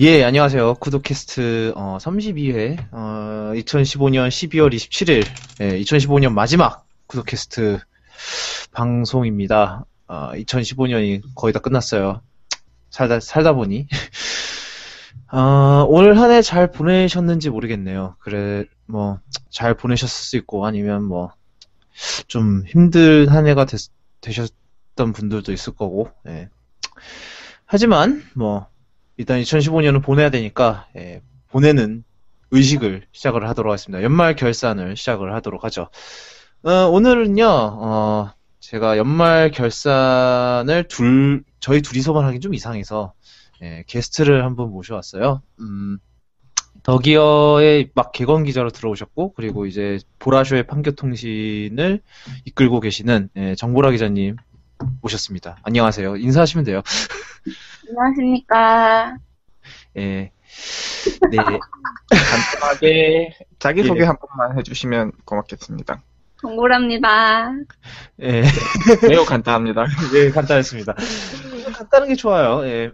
예, 안녕하세요. 쿠도캐스트 32회 2015년 12월 27일 2015년 마지막 쿠도캐스트 방송입니다. 2015년이 거의 다 끝났어요. 살다 보니 오늘 한 해 잘 보내셨는지 모르겠네요. 그래 뭐 잘 보내셨을 수 있고 아니면 뭐 좀 힘든 한 해가 되셨던 분들도 있을 거고. 예. 하지만 뭐 일단 2015년은 보내야 되니까 보내는 의식을 시작을 하도록 하겠습니다. 연말 결산을 시작을 하도록 하죠. 오늘은요 제가 연말 결산을 저희 둘이서만 하긴 좀 이상해서 게스트를 한번 모셔왔어요. 더기어의 막 개건 기자로 들어오셨고 그리고 이제 보라쇼의 판교통신을 이끌고 계시는 정보라 기자님 모셨습니다. 안녕하세요. 인사하시면 돼요. 안녕하십니까. 네. 간단하게 자기소개 한 번만 해주시면 고맙겠습니다. 정보라입니다. 네. 매우 간단합니다. 네, 간단했습니다. 간단한 게 좋아요. 예.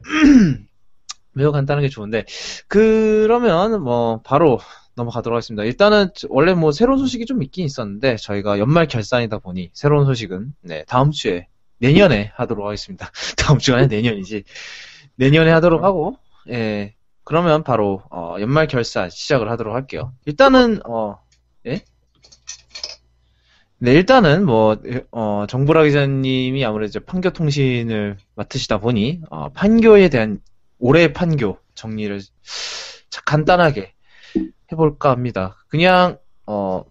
매우 간단한 게 좋은데 그러면 뭐 바로 넘어가도록 하겠습니다. 일단은 원래 뭐 새로운 소식이 좀 있긴 있었는데 저희가 연말 결산이다 보니 새로운 소식은 다음 주에 내년에 하도록 하겠습니다. 다음 주가 아니라 내년이지. 내년에 하도록 하고, 예. 그러면 바로 연말 결산 시작을 하도록 할게요. 일단은 예. 네, 일단은 뭐 정보라 기자님이 아무래도 이제 판교 통신을 맡으시다 보니 판교에 대한 올해의 판교 정리를 간단하게 해볼까 합니다. 그냥 뭐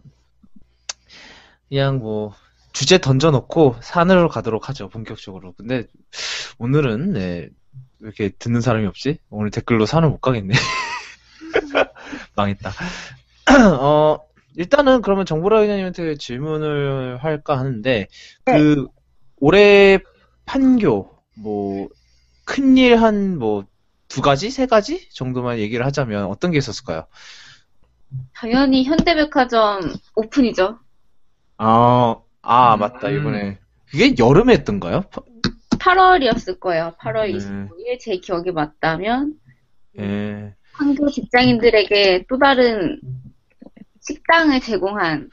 주제 던져놓고 산으로 가도록 하죠, 본격적으로. 근데 오늘은 네, 왜 이렇게 듣는 사람이 없지? 오늘 댓글로 산을 못 가겠네. 망했다. 일단은 그러면 정보라 기자님한테 질문을 할까 하는데 그 올해 판교 뭐 큰일 한 뭐 2가지, 3가지 정도만 얘기를 하자면 어떤 게 있었을까요? 당연히 현대백화점 오픈이죠. 맞다. 이번에 그게 여름에 했던가요? 8월이었을 거예요. 8월 29일 제 기억이 맞다면 판교 직장인들에게 또 다른 식당을 제공한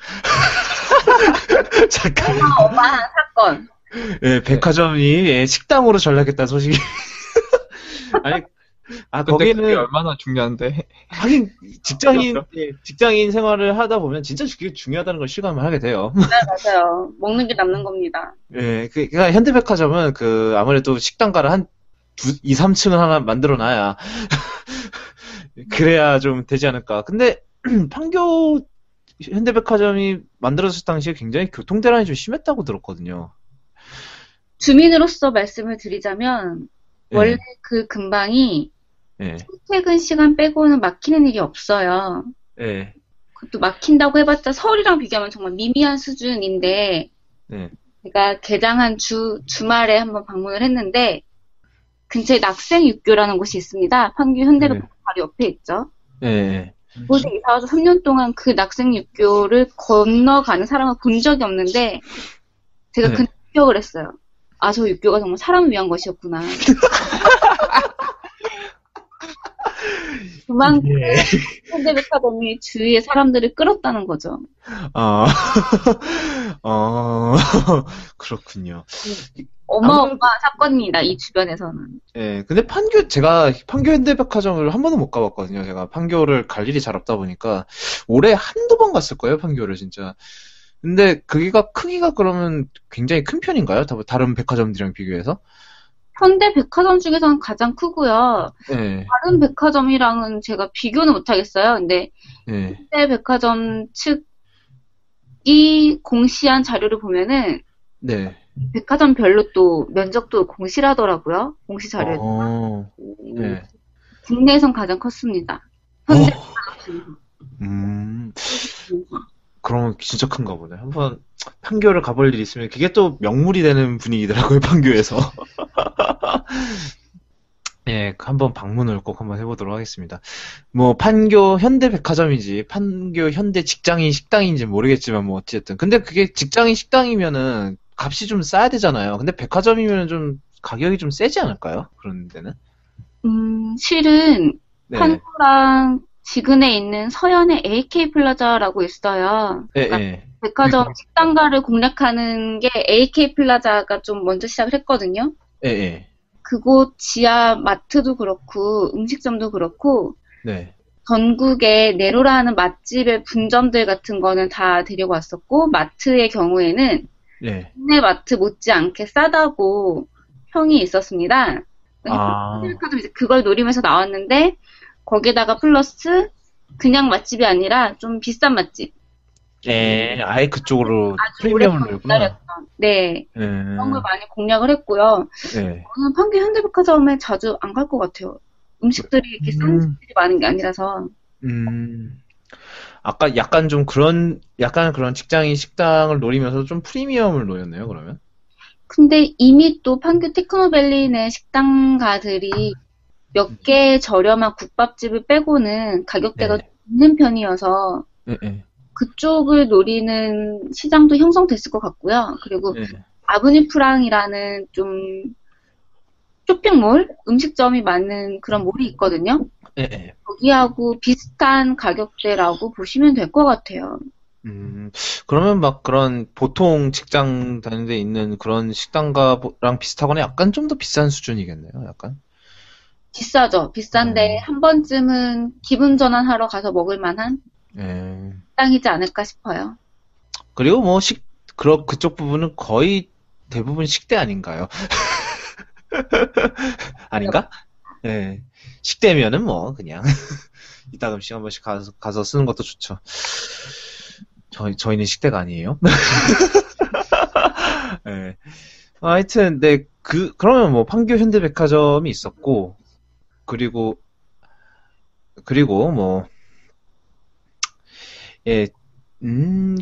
잠깐 어마어마한 사건. 예, 백화점이 식당으로 전락했다는 소식이. 아니, 근데 거기는 그게 얼마나 중요한데. 하긴 직장인 생활을 하다 보면 진짜 그게 중요하다는 걸 실감을 하게 돼요. 네, 맞아요. 먹는 게 남는 겁니다. 예, 그러니까 현대백화점은 그 아무래도 식당가를 한 2, 3층을 하나 만들어놔야 그래야 좀 되지 않을까. 근데 판교 현대백화점이 만들어졌을 당시에 굉장히 교통대란이 좀 심했다고 들었거든요. 주민으로서 말씀을 드리자면 원래 그 근방이 출퇴근 시간 빼고는 막히는 일이 없어요. 그것도 막힌다고 해봤자 서울이랑 비교하면 정말 미미한 수준인데 제가 개장한 주말에 한번 방문을 했는데 근처에 낙생육교라는 곳이 있습니다. 판교 현대백화점 바로 옆에 있죠. 그곳에 이사와서 3년 동안 그 낙생육교를 건너가는 사람을 본 적이 없는데 제가 그 기억을 했어요. 아, 저 육교가 정말 사람을 위한 것이었구나. 그만큼 현대백화점이 주위의 사람들을 끌었다는 거죠. 그렇군요. 어마어마 사건입니다, 이 주변에서는. 예, 근데 제가 판교 현대백화점을 한 번도 못 가봤거든요. 제가 판교를 갈 일이 잘 없다 보니까 올해 한두 번 갔을 거예요, 판교를 진짜. 근데 크기가 그러면 굉장히 큰 편인가요? 다른 백화점들이랑 비교해서? 현대 백화점 중에서는 가장 크고요. 다른 백화점이랑은 제가 비교는 못하겠어요. 근데 현대 백화점 측이 공시한 자료를 보면은 백화점별로 또 면적도 공시를 하더라고요. 공시 자료에서. 국내에선 가장 컸습니다. 현대 백화점. 그럼 진짜 큰가 보네. 한번 판교를 가볼 일이 있으면 그게 또 명물이 되는 분위기더라고요, 판교에서. 예, 한번 방문을 꼭 한번 해보도록 하겠습니다. 뭐 판교 현대백화점인지 판교 현대 직장인 식당인지 모르겠지만 뭐 어쨌든 근데 그게 직장인 식당이면은 값이 좀 싸야 되잖아요. 근데 백화점이면은 좀 가격이 좀 세지 않을까요? 그런 데는? 실은 네. 판교랑 지근에 있는 서현의 AK 플라자라고 있어요. 그러니까 네. 백화점 식당가를 공략하는 게 AK 플라자가 좀 먼저 시작을 했거든요. 네. 그곳 지하 마트도 그렇고 음식점도 그렇고 네. 전국에 네로라는 맛집의 분점들 같은 거는 다 데리고 왔었고 마트의 경우에는 네. 국내 마트 못지않게 싸다고 평이 있었습니다. 아. 이제 그걸 노리면서 나왔는데 거기다가 플러스 그냥 맛집이 아니라 좀 비싼 맛집. 네, 아예 그쪽으로 프리미엄을 내렸구나. 네, 그런 걸 많이 공략을 했고요. 네. 저는 판교 현대백화점에 자주 안 갈 것 같아요. 음식들이 이렇게 싼 집들이 많은 게 아니라서. 아까 약간 좀 그런, 약간 그런 직장인 식당을 노리면서 좀 프리미엄을 노렸네요, 그러면? 근데 이미 또 판교 테크노밸리 내 식당가들이 몇 개 저렴한 국밥집을 빼고는 가격대가 네. 있는 편이어서 네. 그쪽을 노리는 시장도 형성됐을 것 같고요. 그리고 네. 아브니프랑이라는 좀 쇼핑몰, 음식점이 많은 그런 몰이 있거든요. 네. 거기하고 비슷한 가격대라고 보시면 될 것 같아요. 그러면 막 그런 보통 직장 다니는 데 있는 그런 식당가랑 비슷하거나 약간 좀 더 비싼 수준이겠네요. 약간 비싸죠. 비싼데 한 번쯤은 기분 전환하러 가서 먹을 만한 식당이지 않을까 싶어요. 그리고 뭐 그쪽 부분은 거의 대부분 식대 아닌가요? 아닌가? 네. 식대면은 뭐 그냥 이따금씩 한 번씩 가서 쓰는 것도 좋죠. 저희는 식대가 아니에요. 네. 하여튼 네, 그러면 뭐 판교 현대백화점이 있었고 그리고 뭐 예,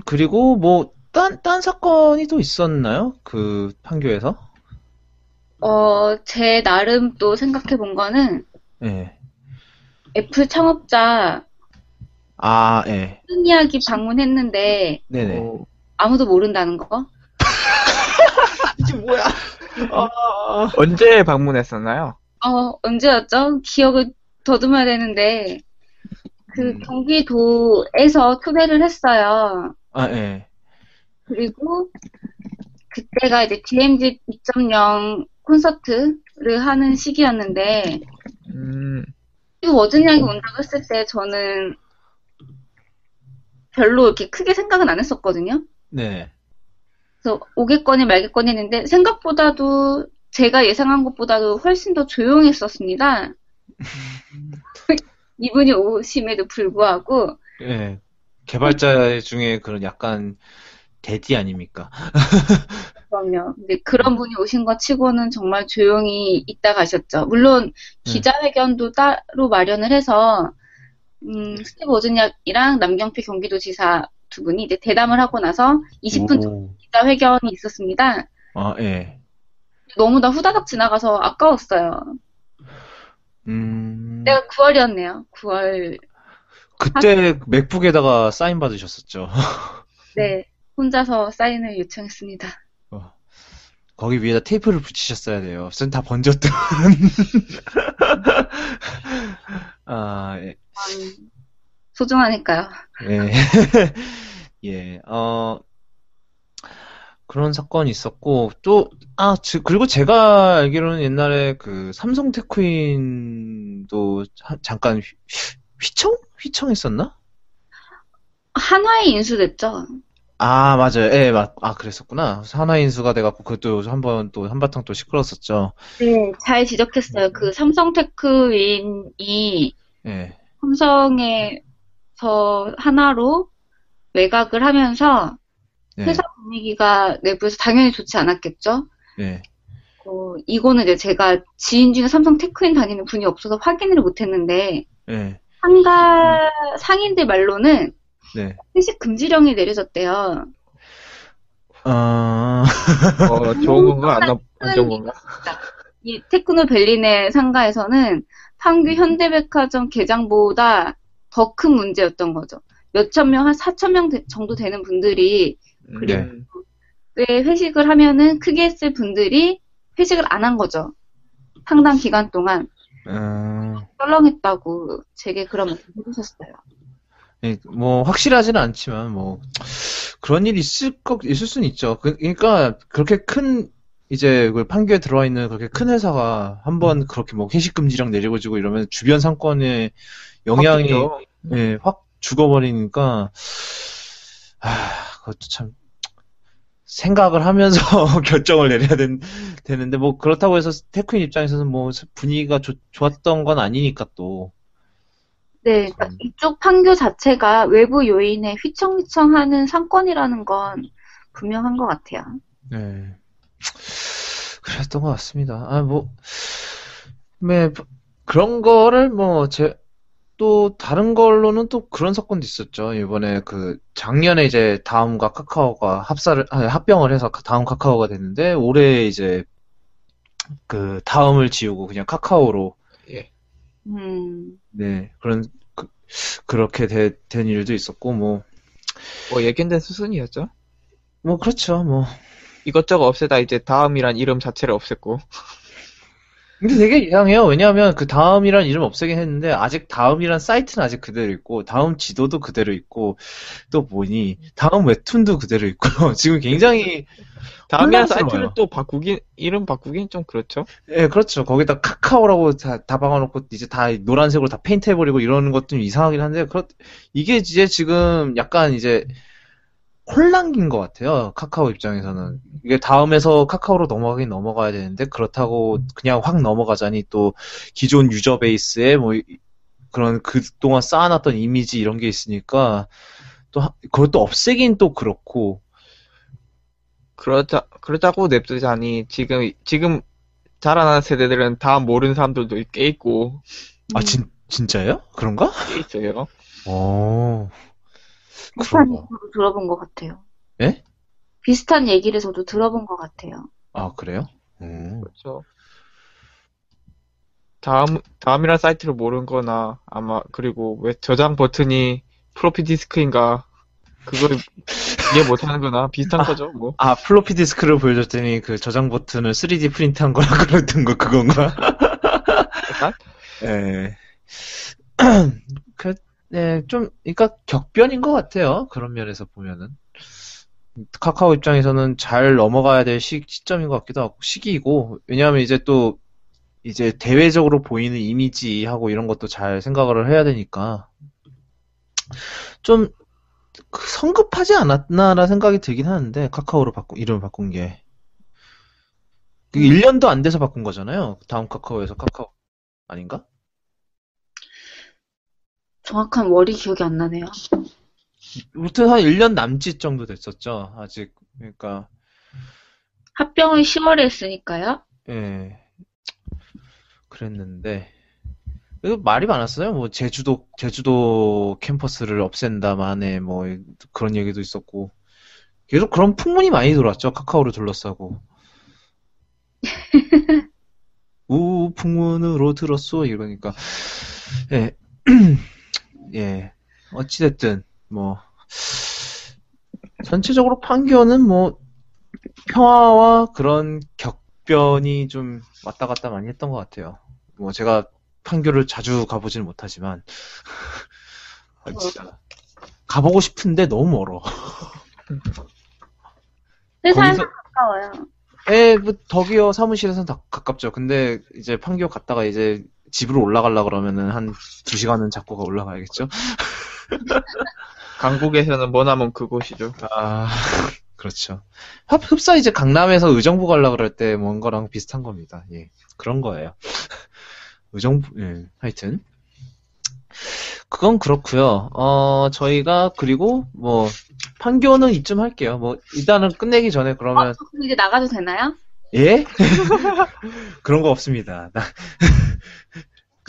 그리고 뭐 딴 사건이 또 있었나요? 그 판교에서? 제 나름 또 생각해본 거는 예. 애플 창업자 아, 예. 큰 이야기 방문했는데 네네. 아무도 모른다는 거? 이게 뭐야? 언제 방문했었나요? 언제였죠? 기억을 더듬어야 되는데 그 경기도에서 초대를 했어요. 아, 예. 그리고 그때가 이제 DMZ 2.0 콘서트를 하는 시기였는데 이 워즈니악이 온다고 했을 때 저는 별로 이렇게 크게 생각은 안 했었거든요. 네. 그래서 오겠거니 말겠거니 했는데 생각보다도 제가 예상한 것보다도 훨씬 더 조용했었습니다. 이분이 오심에도 불구하고 네. 개발자 중에 그런 약간 대지 아닙니까? 그럼요. 근데 그런 분이 오신 것 치고는 정말 조용히 있다 가셨죠. 물론 기자회견도 따로 마련을 해서 스티브 오즈니악이랑 남경필 경기도지사 두 분이 이제 대담을 하고 나서 20분 정도 기자회견이 있었습니다. 아, 예. 너무 나 후다닥 지나가서 아까웠어요. 내가 9월이었네요. 9월. 그때 맥북에다가 사인 받으셨었죠. 네. 혼자서 사인을 요청했습니다. 거기 위에다 테이프를 붙이셨어야 돼요. 전 다 번졌던. 아, 예. 소중하니까요. 예. 예. 그런 사건이 있었고, 또, 그리고 제가 알기로는 옛날에 그 삼성 테크윈도 잠깐 휘청했었나? 한화에 인수됐죠. 아, 맞아요. 예, 그랬었구나. 한화 인수가 돼갖고, 그것도 한바탕 또 시끄러웠었죠. 네, 잘 지적했어요. 그 삼성 테크윈이, 네. 삼성에서 하나로 매각을 하면서, 네. 회사 분위기가 내부에서 당연히 좋지 않았겠죠? 네. 이거는 이제 제가 지인 중에 삼성 테크윈 다니는 분이 없어서 확인을 못 했는데, 네. 상인들 말로는, 네. 회식 금지령이 내려졌대요. 좋은 건가? 안 좋은 건가? 이 테크노밸리네 상가에서는 판교 현대백화점 개장보다 더 큰 문제였던 거죠. 몇천 명, 한 4,000명 정도 되는 분들이, 그리고 네. 왜 회식을 하면은 크게 했을 분들이 회식을 안 한 거죠. 상당 기간 동안. 썰렁했다고 제게 그런 말씀 해주셨어요. 네, 뭐 확실하지는 않지만 뭐 그런 일이 있을 수는 있죠. 그러니까 그렇게 큰 이제 그 판교에 들어와 있는 그렇게 큰 회사가 한번 그렇게 뭐 회식 금지령 내리고 지고 이러면 주변 상권에 영향이 확, 예, 확 죽어버리니까 그것도 참 생각을 하면서 결정을 내려야 되는데 뭐 그렇다고 해서 테크윈 입장에서는 뭐 분위기가 좋았던 건 아니니까 또. 네, 이쪽 판교 자체가 외부 요인에 휘청휘청하는 상권이라는 건 분명한 것 같아요. 네, 그랬던 것 같습니다. 네, 그런 거를 또 다른 걸로는 또 그런 사건도 있었죠. 이번에 작년에 이제 다음과 카카오가 합병을 해서 다음 카카오가 됐는데 올해 이제 그 다음을 지우고 그냥 카카오로. 예. 네, 그렇게 된 일도 있었고, 예견된 수순이었죠? 그렇죠, 이것저것 없애다 이제 다음이란 이름 자체를 없앴고. 근데 되게 이상해요. 왜냐하면 그 다음이란 이름 없애긴 했는데, 아직 다음이란 사이트는 아직 그대로 있고, 다음 지도도 그대로 있고, 또 보니, 다음 웹툰도 그대로 있고, 지금 굉장히. 다음이란 사이트를 또 이름 바꾸긴 좀 그렇죠? 예, 네, 그렇죠. 거기다 카카오라고 다 박아놓고, 이제 다 노란색으로 다 페인트해버리고 이러는 것도 좀 이상하긴 한데, 이게 이제 지금 약간 이제, 혼란인 것 같아요. 카카오 입장에서는. 이게 다음에서 카카오로 넘어가긴 넘어가야 되는데, 그렇다고 그냥 확 넘어가자니 또 기존 유저 베이스에 그런 그동안 쌓아놨던 이미지 이런 게 있으니까, 또 그걸 또 없애긴 또 그렇고. 그렇다고 냅두자니, 지금 자라난 세대들은 다 모르는 사람들도 꽤 있고. 아, 진짜요? 그런가? 꽤 있어요. 오. 비슷한 얘기도 들어본 것 같아요. 예? 비슷한 얘기를 저도 들어본 것 같아요. 아, 그래요? 그렇죠. 다음이란 사이트를 모르는 거나, 아마, 그리고 왜 저장 버튼이 플로피 디스크인가, 그걸 이해 못하는 거나 비슷한 거죠, 뭐. 아, 플로피 디스크를 보여줬더니 그 저장 버튼을 3D 프린트한 거라 그랬던 거, 그건가? 약간? 예. 네, 그러니까 격변인 것 같아요. 그런 면에서 보면은. 카카오 입장에서는 잘 넘어가야 될 시점인 것 같기도 하고, 시기이고, 왜냐하면 이제 또, 이제 대외적으로 보이는 이미지하고 이런 것도 잘 생각을 해야 되니까, 좀, 성급하지 않았나라는 생각이 들긴 하는데, 카카오로 이름을 바꾼 게. 1년도 안 돼서 바꾼 거잖아요. 다음 카카오에서 카카오. 아닌가? 정확한 월이 기억이 안 나네요. 무튼 한 1년 남짓 정도 됐었죠. 아직, 그러니까. 합병을 10월에 했으니까요? 예. 그랬는데. 말이 많았어요. 제주도 캠퍼스를 없앤다 만에, 그런 얘기도 있었고. 계속 그런 풍문이 많이 돌았죠. 카카오를 둘러싸고. 우, 풍문으로 들었어. 이러니까. 예. 예, 어찌됐든, 전체적으로 판교는 평화와 그런 격변이 좀 왔다 갔다 많이 했던 것 같아요. 제가 판교를 자주 가보지는 못하지만, 진짜, 가보고 싶은데 너무 멀어. 회사에서 가까워요. 예, 덕이어 사무실에서는 다 가깝죠. 근데 이제 판교 갔다가 이제, 집으로 올라가려고 그러면은 한 2시간은 잡고 올라가야겠죠? 강북에서는 뭐나면 그곳이죠. 아, 그렇죠. 흡사 이제 강남에서 의정부 가려고 그럴 때 뭔 거랑 비슷한 겁니다. 예. 그런 거예요. 의정부, 예. 하여튼. 그건 그렇고요. 저희가, 그리고, 판교는 이쯤 할게요. 일단은 끝내기 전에 그러면. 그럼 이제 나가도 되나요? 예? 그런 거 없습니다.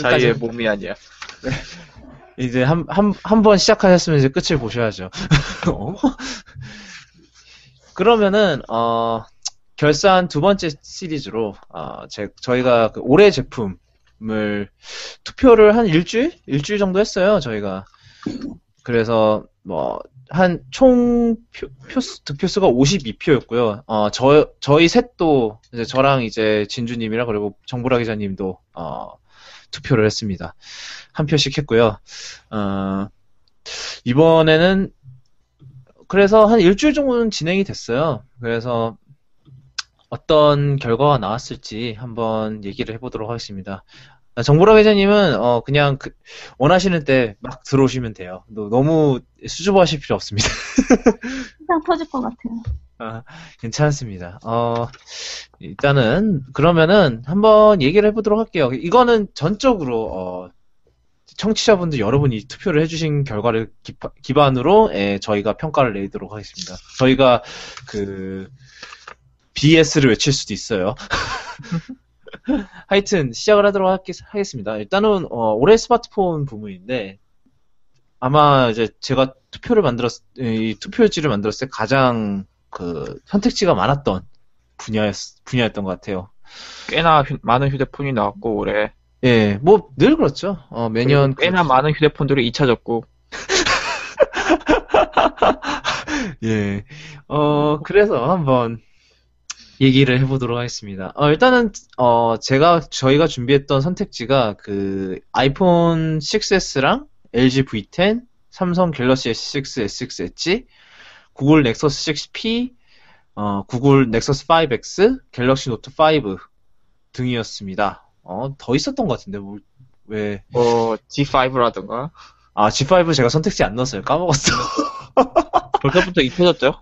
자기의 몸이 아니야. 이제 한 번 시작하셨으면 이제 끝을 보셔야죠. 그러면은, 결산 두 번째 시리즈로, 저희가 올해 제품을 투표를 한 일주일 정도 했어요, 저희가. 그래서, 한 총 득표수가 52표였고요. 저희 셋도 이제 저랑 이제 진주님이랑 그리고 정보라 기자님도 투표를 했습니다. 한 표씩 했고요. 이번에는 그래서 한 일주일 정도는 진행이 됐어요. 그래서 어떤 결과가 나왔을지 한번 얘기를 해보도록 하겠습니다. 정보라 기자님은 그냥 원하시는 때 막 들어오시면 돼요. 너무 수줍어하실 필요 없습니다. 항상 터질 것 같아요. 아, 괜찮습니다. 일단은 그러면은 한번 얘기를 해보도록 할게요. 이거는 전적으로 청취자분들 여러분이 투표를 해주신 결과를 기반으로 저희가 평가를 내리도록 하겠습니다. 저희가 BS를 외칠 수도 있어요. 하여튼 시작을 하도록 하겠습니다. 일단은 올해 스마트폰 부문인데 아마 이제 제가 투표지를 만들었을 때 가장 선택지가 많았던 분야였던 것 같아요. 꽤나 많은 휴대폰이 나왔고 올해. 예, 뭐 늘 그렇죠. 매년 꽤나 많은 휴대폰들이 2차졌고. 예, 그래서 한번 얘기를 해보도록 하겠습니다. 일단은 저희가 준비했던 선택지가 아이폰 6S랑 LG V10, 삼성 갤럭시 S6, S6 엣지, 구글 넥서스 6P, 구글 넥서스 5X, 갤럭시 노트 5 등이었습니다. 더 있었던 것 같은데 왜? G5라든가. 아, G5 제가 선택지 안 넣었어요. 까먹었어. 벌써부터 잊혀졌죠?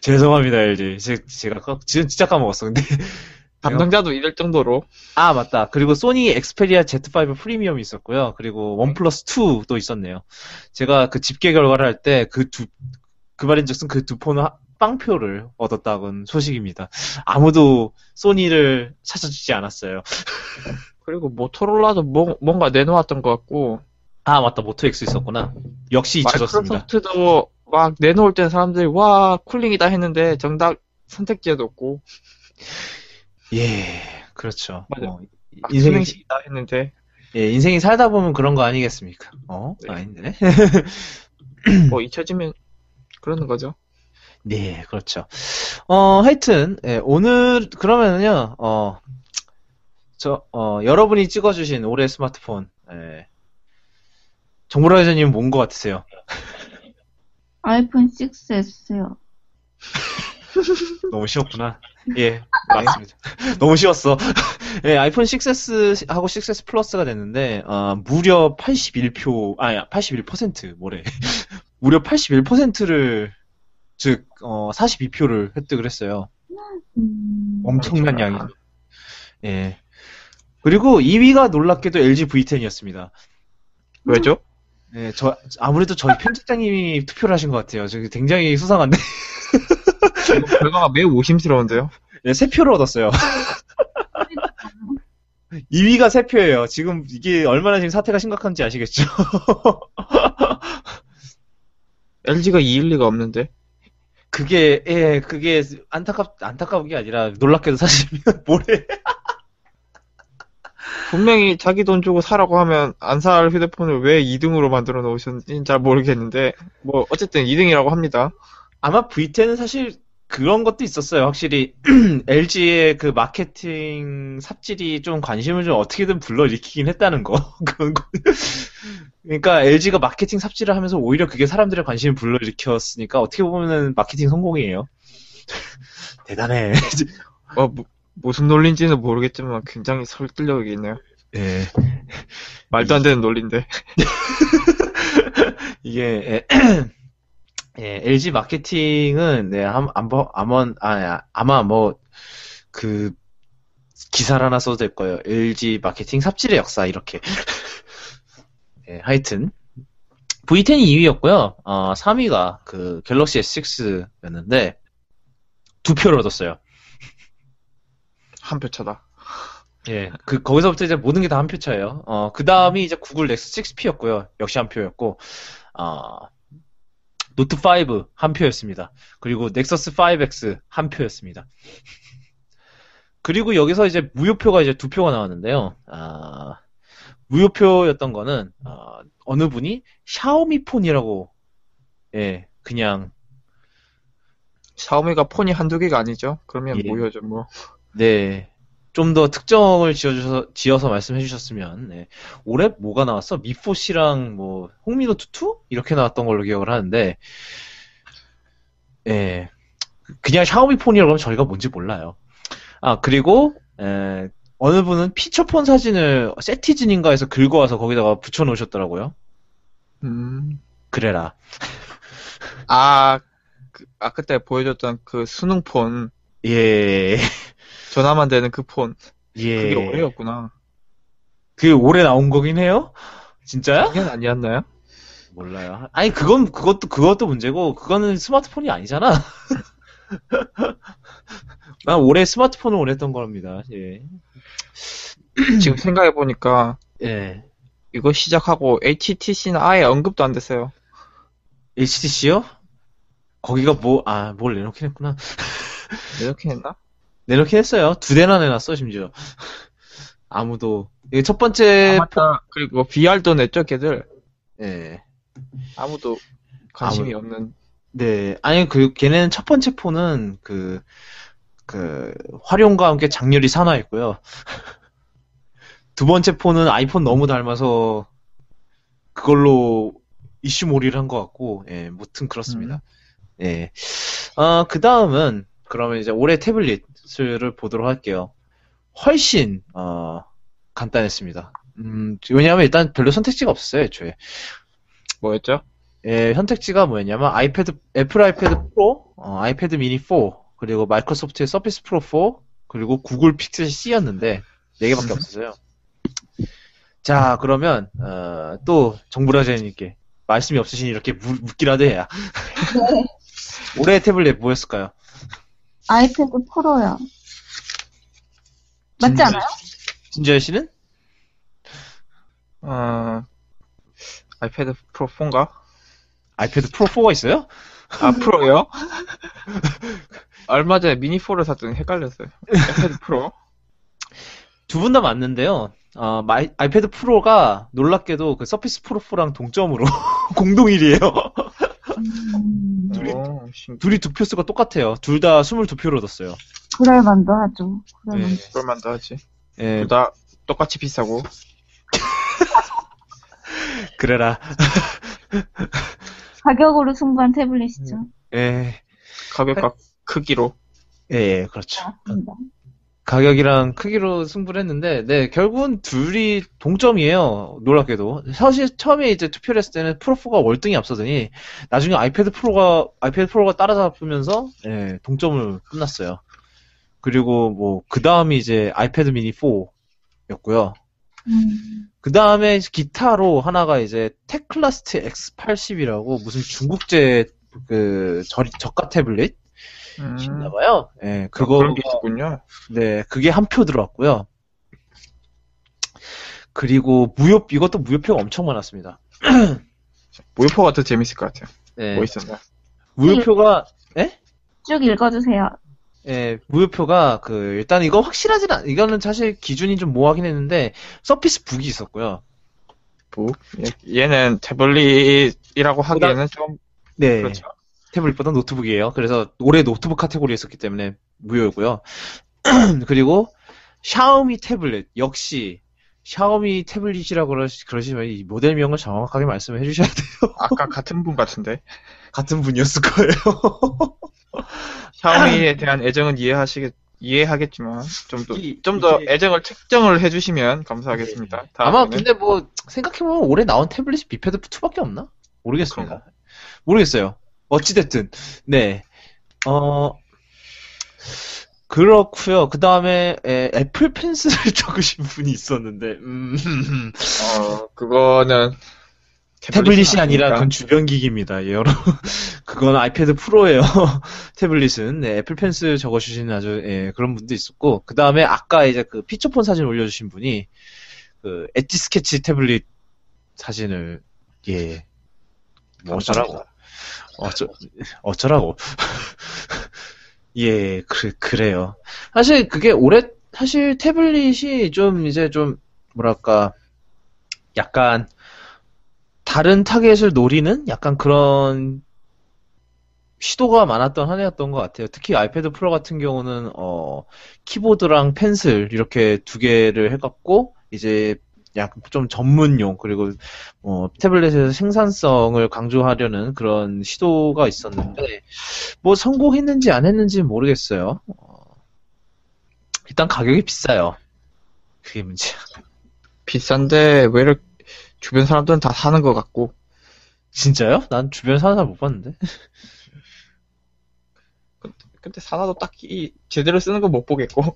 죄송합니다, LG. 제가 지금 진짜 까먹었어. 근데 담당자도 이럴 정도로. 아, 맞다. 그리고 소니 엑스페리아 Z5 프리미엄이 있었고요. 그리고 원플러스 2도 있었네요. 제가 집계 결과를 할 때 그 말인즉슨 그 두 폰은 빵표를 얻었다는 소식입니다. 아무도 소니를 찾아주지 않았어요. 그리고 모토로라도 뭔가 내놓았던 것 같고. 아, 맞다. 모토 X 있었구나. 역시 잊혀졌습니다. 마이크로소프트도 막 내놓을 때 사람들이 와 쿨링이다 했는데 정답 선택지에도 없고. 예, 그렇죠. 맞아. 인생이다 했는데. 예, 인생이 살다 보면 그런 거 아니겠습니까? 네. 아닌데. 잊혀지면 그러는 거죠. 네, 그렇죠. 하여튼 예, 오늘 그러면은요. 여러분이 찍어주신 올해 스마트폰. 예. 정보라 기자님 뭔 거 같으세요? 아이폰 6S요. 너무 쉬웠구나. 예, 맞습니다. 너무 쉬웠어. 예, 아이폰 6S하고 6S 플러스가 됐는데, 무려 81% 뭐래. 무려 81%를, 즉, 42표를 획득을 했어요. 엄청난 양이. 예. 그리고 2위가 놀랍게도 LG V10이었습니다. 왜죠? 네, 아무래도 저희 편집장님이 투표를 하신 것 같아요. 저기 굉장히 수상한데. 결과가 매우 오심스러운데요? 네, 3표를 얻었어요. 2위가 3표예요. 지금 이게 얼마나 지금 사태가 심각한지 아시겠죠? LG가 2일 리가 없는데? 그게 안타까운 게 아니라 놀랍게도 사실은 뭐래. 분명히 자기 돈 주고 사라고 하면 안 살 휴대폰을 왜 2등으로 만들어 놓으셨는지는 잘 모르겠는데 뭐 어쨌든 2등이라고 합니다. 아마 V10은 사실 그런 것도 있었어요. 확실히 LG의 그 마케팅 삽질이 좀 관심을 좀 어떻게든 불러일으키긴 했다는 거. 그러니까 LG가 마케팅 삽질을 하면서 오히려 그게 사람들의 관심을 불러일으켰으니까 어떻게 보면은 마케팅 성공이에요. 대단해. 무슨 논리인지는 모르겠지만 굉장히 설득력이 있네요. 예. 말도 안 되는 논리인데. 이게 LG 마케팅은 아마 기사를 하나 써도 될 거예요. LG 마케팅 삽질의 역사 이렇게. 예, 하여튼 V10이 2위였고요. 3위가 갤럭시 S6였는데 2표를 얻었어요. 한 표 차다. 예, 거기서부터 이제 모든 게 다 한 표 차예요. 그 다음이 이제 구글 넥서스 6P였고요. 역시 한 표였고, 노트 5 한 표였습니다. 그리고 넥서스 5X 한 표였습니다. 그리고 여기서 이제 무효표가 이제 2표가 나왔는데요. 무효표였던 거는, 어느 분이 샤오미 폰이라고, 예, 그냥. 샤오미가 폰이 한두 개가 아니죠? 그러면 예. 무효죠, 뭐. 네. 좀 더 특정을 지어서 말씀해 주셨으면. 네. 올해 뭐가 나왔어? 미포씨랑 뭐 홍미노트2 이렇게 나왔던 걸로 기억을 하는데, 예, 그냥 샤오미 폰이라고 하면 저희가 뭔지 몰라요. 아, 그리고 어느 분은 피처폰 사진을 세티즌인가에서 긁어와서 거기다가 붙여놓으셨더라고요. 그래라. 그때 보여줬던 그 수능폰. 예. 전화만 되는 그 폰. 예. 그게 올해였구나. 그게 올해 나온 거긴 해요? 진짜야? 그건 아니었나요? 몰라요. 아니, 그것도 문제고, 그거는 스마트폰이 아니잖아. 난 올해 스마트폰을 원했던 겁니다. 예. 지금 생각해보니까, 예, 이거 시작하고 HTC는 아예 언급도 안 됐어요. HTC요? 거기가 뭘 내놓긴 했구나. 내놓긴 했나? 내놓긴 했어요. 2대나 내놨어, 심지어. 아무도. 이게 첫 번째. 맞다. 그리고 VR도 냈죠, 걔들. 예. 아무도 관심이 없는. 네. 아니, 걔네는 첫 번째 폰은 활용과 함께 장렬히 산화했고요. 두 번째 폰은 아이폰 너무 닮아서 그걸로 이슈몰이를 한 것 같고, 예, 무튼 그렇습니다. 예. 그 다음은, 그러면 이제 올해 태블릿을 보도록 할게요. 훨씬, 간단했습니다. 왜냐하면 일단 별로 선택지가 없었어요, 애초에. 뭐였죠? 예, 선택지가 뭐였냐면, 애플 아이패드 프로, 아이패드 미니 4, 그리고 마이크로소프트의 서피스 프로 4, 그리고 구글 픽셀 C였는데, 4개밖에 없었어요. 자, 그러면, 또, 정보라 제님께 말씀이 없으시니 이렇게 묻기라도 해야. 올해의 태블릿 뭐였을까요? 아이패드 프로요. 맞지 않아요? 진주현 씨는? 아이패드 프로 4인가? 아이패드 프로 4가 있어요? 아, 프로요? 얼마 전에 미니 4를 샀더니 헷갈렸어요. 아이패드 프로. 두 분 다 맞는데요. 아이패드 프로가 놀랍게도 그 서피스 프로 4랑 동점으로 공동 1위에요. 둘이 득표수가 똑같아요. 둘 다 22표를 얻었어요. 그럴만도 하죠. 그럴만도 하지. 예. 둘 다 똑같이 비싸고. 그래라. 가격으로 승부한 태블릿이죠. 예. 가격과 크기로. 예, 그렇죠. 맞습니다. 가격이랑 크기로 승부를 했는데, 네, 결국은 둘이 동점이에요. 놀랍게도. 사실 처음에 이제 투표를 했을 때는 프로4가 월등히 앞서더니, 나중에 아이패드 프로가 따라잡으면서, 예, 동점을 끝났어요. 그리고 뭐, 그 다음이 이제 아이패드 미니 4였고요. 그 다음에 기타로 하나가 이제 테클라스트 X80이라고 무슨 중국제 저가 태블릿? 있나봐요. 예, 그런 게 있군요. 네, 그게 한 표 들어왔고요. 그리고 이것도 무효표가 엄청 많았습니다. 무효표가 더 재밌을 것 같아요. 네. 뭐 있었나? 무효표가, 예? 쭉 읽어주세요. 예, 무효표가 일단 이거 확실하진 않. 이거는 사실 기준이 좀 모호하긴 했는데 서피스 북이 있었고요. 북? 얘는 태블릿이라고 하기에는 좀, 네, 그렇죠. 태블릿보다 노트북이에요. 그래서 올해 노트북 카테고리에 있었기 때문에 무효고요. 그리고 샤오미 태블릿, 역시 샤오미 태블릿이라고 그러시면 이 모델명을 정확하게 말씀해 주셔야 돼요. 아까 같은 분 같은데? 같은 분이었을 거예요. 샤오미에 대한 애정은 이해하겠지만 좀 더 애정을 책정을 해주시면 감사하겠습니다. 네. 아마 근데 뭐 생각해보면 올해 나온 태블릿이 미패드 2밖에 없나? 모르겠습니다. 모르겠어요. 어찌됐든, 네, 그렇구요. 그 다음에 애플펜슬을 적으신 분이 있었는데, 그거는 태블릿이 아니라 그건 주변기기입니다, 여러분. 그건 아이패드 프로예요. 태블릿은. 네, 애플펜슬 적어주시는 아주, 예, 그런 분도 있었고, 그 다음에 아까 이제 그 피처폰 사진 올려주신 분이 그 엣지 스케치 태블릿 사진을, 예, 뭐 어쩌라고. 어쩌라고. 예, 그래요. 사실 그게 사실 태블릿이 좀 이제 좀, 뭐랄까, 약간, 다른 타겟을 노리는? 약간 그런, 시도가 많았던 한 해였던 것 같아요. 특히 아이패드 프로 같은 경우는 키보드랑 펜슬 이렇게 두 개를 해갖고 이제 약간 좀 전문용 그리고 태블릿에서 생산성을 강조하려는 그런 시도가 있었는데 뭐 성공했는지 안 했는지는 모르겠어요. 일단 가격이 비싸요. 그게 문제야. 비싼데 왜 이렇게 주변 사람들은 다 사는 것 같고. 진짜요? 난 주변 사는 사람 못 봤는데. 근데 사놔도 딱히 제대로 쓰는 거 못 보겠고.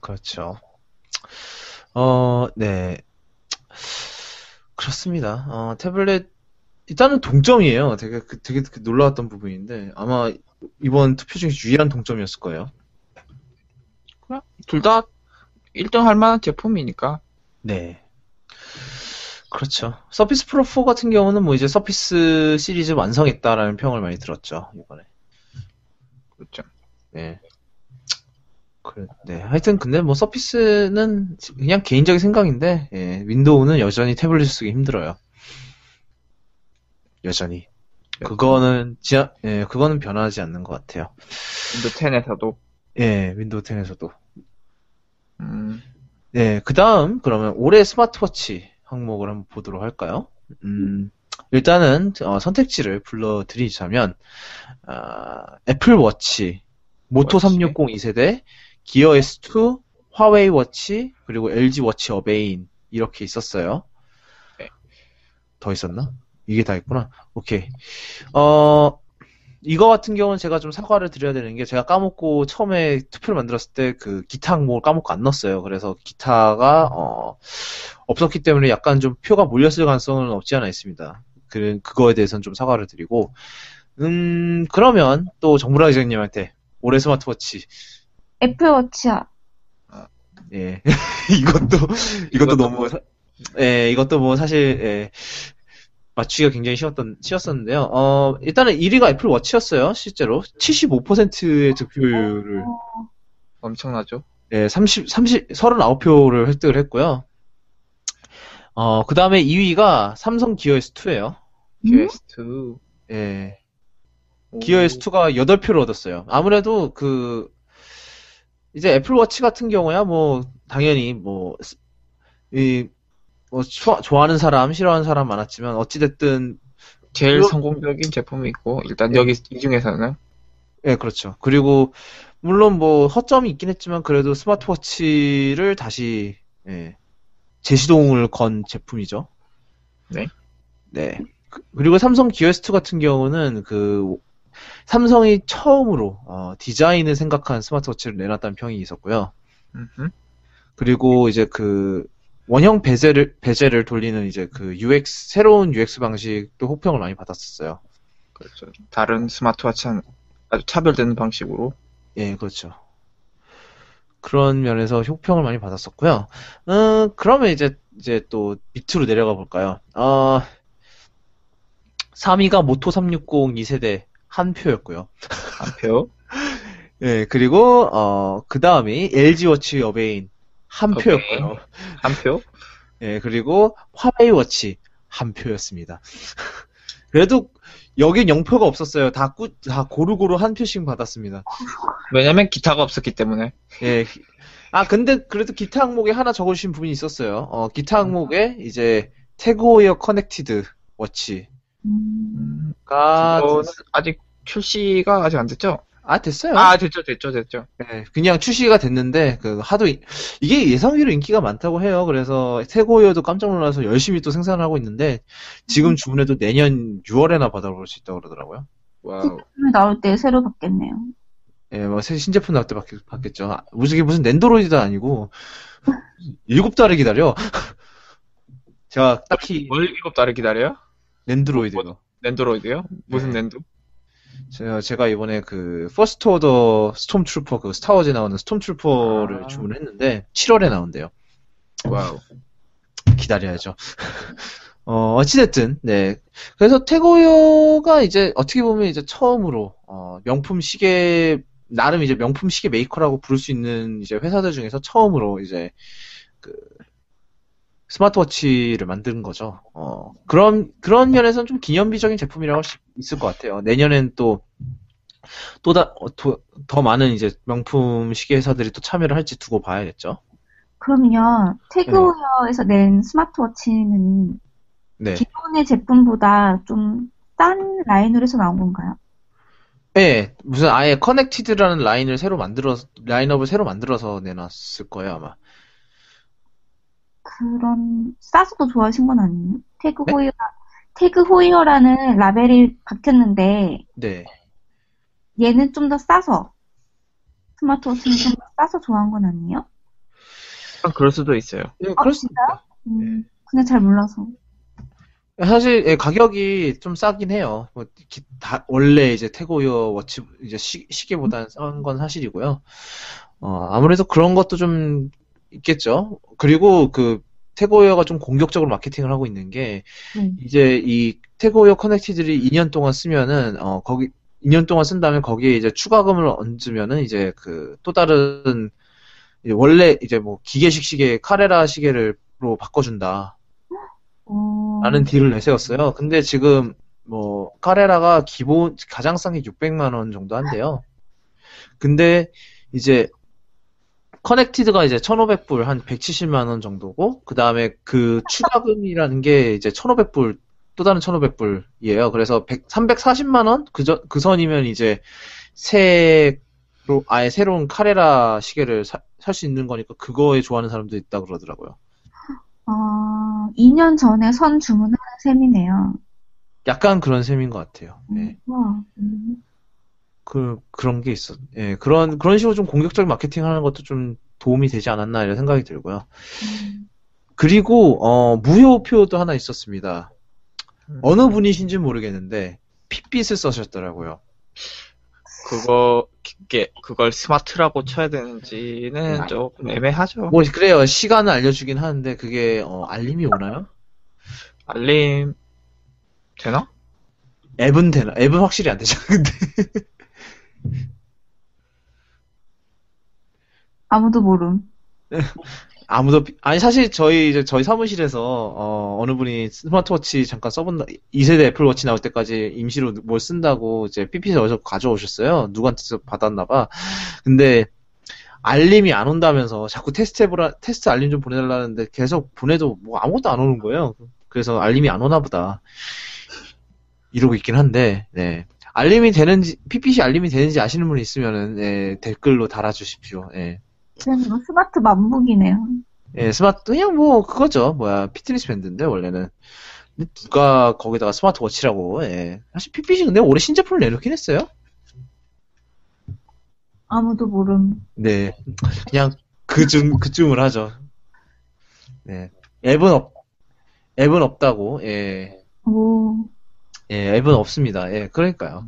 그렇죠. 네. 그렇습니다. 태블릿 일단은 동점이에요. 되게 놀라웠던 부분인데 아마 이번 투표 중에서 유일한 동점이었을 거예요. 그래? 둘 다 1등 할 만한 제품이니까. 네. 그렇죠. 서피스 프로 4 같은 경우는 뭐 이제 서피스 시리즈 완성했다라는 평을 많이 들었죠, 이번에. 그렇죠. 네. 네. 하여튼 근데 뭐 서피스는 그냥 개인적인 생각인데, 예, 윈도우는 여전히 태블릿 쓰기 힘들어요. 여전히. 그거는 예, 그거는 변하지 않는 것 같아요. 윈도우 10에서도. 예, 윈도우 10에서도. 네, 그 다음, 그러면 올해 스마트워치 항목을 한번 보도록 할까요? 일단은, 선택지를 불러드리자면, 애플워치, 모토360 2세대, 기어 S2, 화웨이 워치, 그리고 LG 워치 어베인, 이렇게 있었어요. 네. 더 있었나? 이게 다 있구나. 오케이. 이거 같은 경우는 제가 좀 사과를 드려야 되는 게 제가 까먹고 처음에 투표를 만들었을 때 그 기타 항목을 까먹고 안 넣었어요. 그래서 기타가 없었기 때문에 약간 좀 표가 몰렸을 가능성은 없지 않아 있습니다. 그거에 대해서는 좀 사과를 드리고 그러면 또 정보라 기자님한테 올해 스마트워치 애플워치야. 예. 이것도 너무 예, 이것도 뭐 사실 예. 맞추기가 굉장히 쉬웠었는데요. 일단은 1위가 애플 워치였어요, 실제로. 75%의 득표율을. 엄청나죠? 네, 39표를 획득을 했고요. 그 다음에 2위가 삼성 기어 S2에요. 기어 S2. 예. 기어 S2가 8표를 얻었어요. 아무래도 이제 애플 워치 같은 경우야, 뭐, 당연히, 뭐, 좋아하는 사람, 싫어하는 사람 많았지만 어찌됐든 제일 성공적인 제품이 있고 일단 예. 여기 이 중에서는 예 그렇죠. 그리고 물론 뭐 허점이 있긴 했지만 그래도 스마트워치를 다시 예, 재시동을 건 제품이죠. 네. 네. 그리고 삼성 기어 S2 같은 경우는 삼성이 처음으로 디자인을 생각한 스마트워치를 내놨다는 평이 있었고요. 그리고 이제 원형 배제를 돌리는 이제 UX, 새로운 UX 방식도 호평을 많이 받았었어요. 그렇죠. 다른 스마트워치와는 아주 차별되는 방식으로. 예, 그렇죠. 그런 면에서 호평을 많이 받았었고요. 그러면 이제 또 밑으로 내려가 볼까요? 3위가 모토360 2세대 한 표였고요. 한 표? 예, 그리고, 그 다음이 LG 워치 어베인. 한 표였고요. 한 표? 예, 그리고 화웨이 워치 한 표였습니다. 그래도 여긴 0표가 없었어요. 다 고루고루 한 표씩 받았습니다. 왜냐면 기타가 없었기 때문에. 예. 근데 그래도 기타 항목에 하나 적어주신 분이 있었어요. 기타 항목에 이제 태그웨어 커넥티드 워치가 아직 출시가 아직 안 됐죠? 됐어요. 됐죠. 네, 그냥 출시가 됐는데, 이게 예상외로 인기가 많다고 해요. 그래서, 태고이어도 깜짝 놀라서 열심히 또 생산을 하고 있는데, 지금 주문해도 내년 6월에나 받아볼 수 있다고 그러더라고요. 와우. 신제품이 나올 때 새로 받겠네요. 예, 네, 신제품 나올 때 받겠죠. 무슨 낸도로이드도 아니고, 7달을 기다려. 제가 딱히. 뭘 7달을 기다려요? 낸드로이드요. 낸드로이드요? 무슨 네. 낸도? 제가 이번에 퍼스트 오더 스톰트루퍼, 스타워즈에 나오는 스톰트루퍼를 주문을 했는데, 7월에 나온대요. 와우. 기다려야죠. 어찌됐든, 네. 그래서 태고요가 이제, 어떻게 보면 이제 처음으로, 나름 이제 명품 시계 메이커라고 부를 수 있는 이제 회사들 중에서 처음으로 이제, 스마트워치를 만든 거죠. 그런 면에서는 좀 기념비적인 제품이라고 할 수 있을 것 같아요. 내년엔 더 많은 이제 명품 시계 회사들이 또 참여를 할지 두고 봐야겠죠. 그럼요. 태그웨어에서 낸 스마트워치는 네. 기존의 제품보다 좀 딴 라인으로 해서 나온 건가요? 네, 무슨 아예 커넥티드라는 라인업을 새로 만들어서 내놨을 거예요 아마. 그런 싸서도 좋아하신 건 아니에요? 태그호이어, 네? 태그호이어라는 라벨이 박혔는데, 네. 얘는 좀 더 싸서 스마트워치는 좀 더 싸서 좋아한 건 아니에요? 그럴 수도 있어요. 네, 그럴 수도 있어요. 그냥 잘 몰라서. 사실 예, 가격이 좀 싸긴 해요. 뭐, 원래 이제 태그웨어 워치 이제 시계보다는 싼 건 사실이고요. 아무래도 그런 것도 좀 있겠죠. 그리고 그 태그웨어가 좀 공격적으로 마케팅을 하고 있는 게 이제 이 태그웨어 커넥티들이 2년 동안 쓰면은 2년 동안 쓴 다음에 거기에 이제 추가금을 얹으면은 이제 그 또 다른 이제 원래 이제 뭐 기계식 시계 카레라 시계를로 바꿔준다. 라는 딜을 내세웠어요. 근데 지금 뭐 카레라가 기본 가장 싼 게 600만 원 정도 한대요. 근데 이제 커넥티드가 이제 1,500불 한 170만 원 정도고 그다음에 그 추가금이라는 게 이제 1,500불 또 다른 1,500불이에요. 그래서 340만 원 그 선이면 이제 아예 새로운 카레라 시계를 살 수 있는 거니까 그거에 좋아하는 사람도 있다 그러더라고요. 2년 전에 선 주문하는 셈이네요. 약간 그런 셈인 것 같아요. 네. 그런 게 있어. 예, 그런 식으로 좀 공격적인 마케팅 하는 것도 좀 도움이 되지 않았나 이런 생각이 들고요. 그리고, 무효표도 하나 있었습니다. 어느 분이신지 모르겠는데, 핏빛을 써셨더라고요. 그걸 스마트라고 쳐야 되는지는 좀 애매하죠. 뭐, 그래요. 시간을 알려주긴 하는데, 그게, 알림이 오나요? 알림, 되나? 앱은 되나? 앱은 확실히 안 되죠, 근데. 아무도 모름. 아니, 사실 저희 사무실에서, 어느 분이 스마트워치 잠깐 써본다, 2세대 애플워치 나올 때까지 임시로 뭘 쓴다고, 이제, PP에서 어디서 가져오셨어요. 누구한테서 받았나봐. 근데, 알림이 안 온다면서, 자꾸 테스트 알림 좀 보내달라는데, 계속 보내도 뭐 아무것도 안 오는 거예요. 그래서 알림이 안 오나보다. 이러고 있긴 한데, 네. 알림이 되는지, PPC 알림이 되는지 아시는 분이 있으면은, 네, 댓글로 달아주십시오, 예. 네. 그냥 뭐 스마트 만복이네요. 예, 스마트 그냥 뭐 그거죠. 피트니스 밴드인데 원래는 누가 거기다가 스마트워치라고. 예. 사실 PPC 근데 올해 신제품을 내놓긴 했어요. 아무도 모름. 네, 그냥 그쯤을 하죠. 네, 앱은 없다고. 예. 오. 예, 앱은 없습니다. 예, 그러니까요.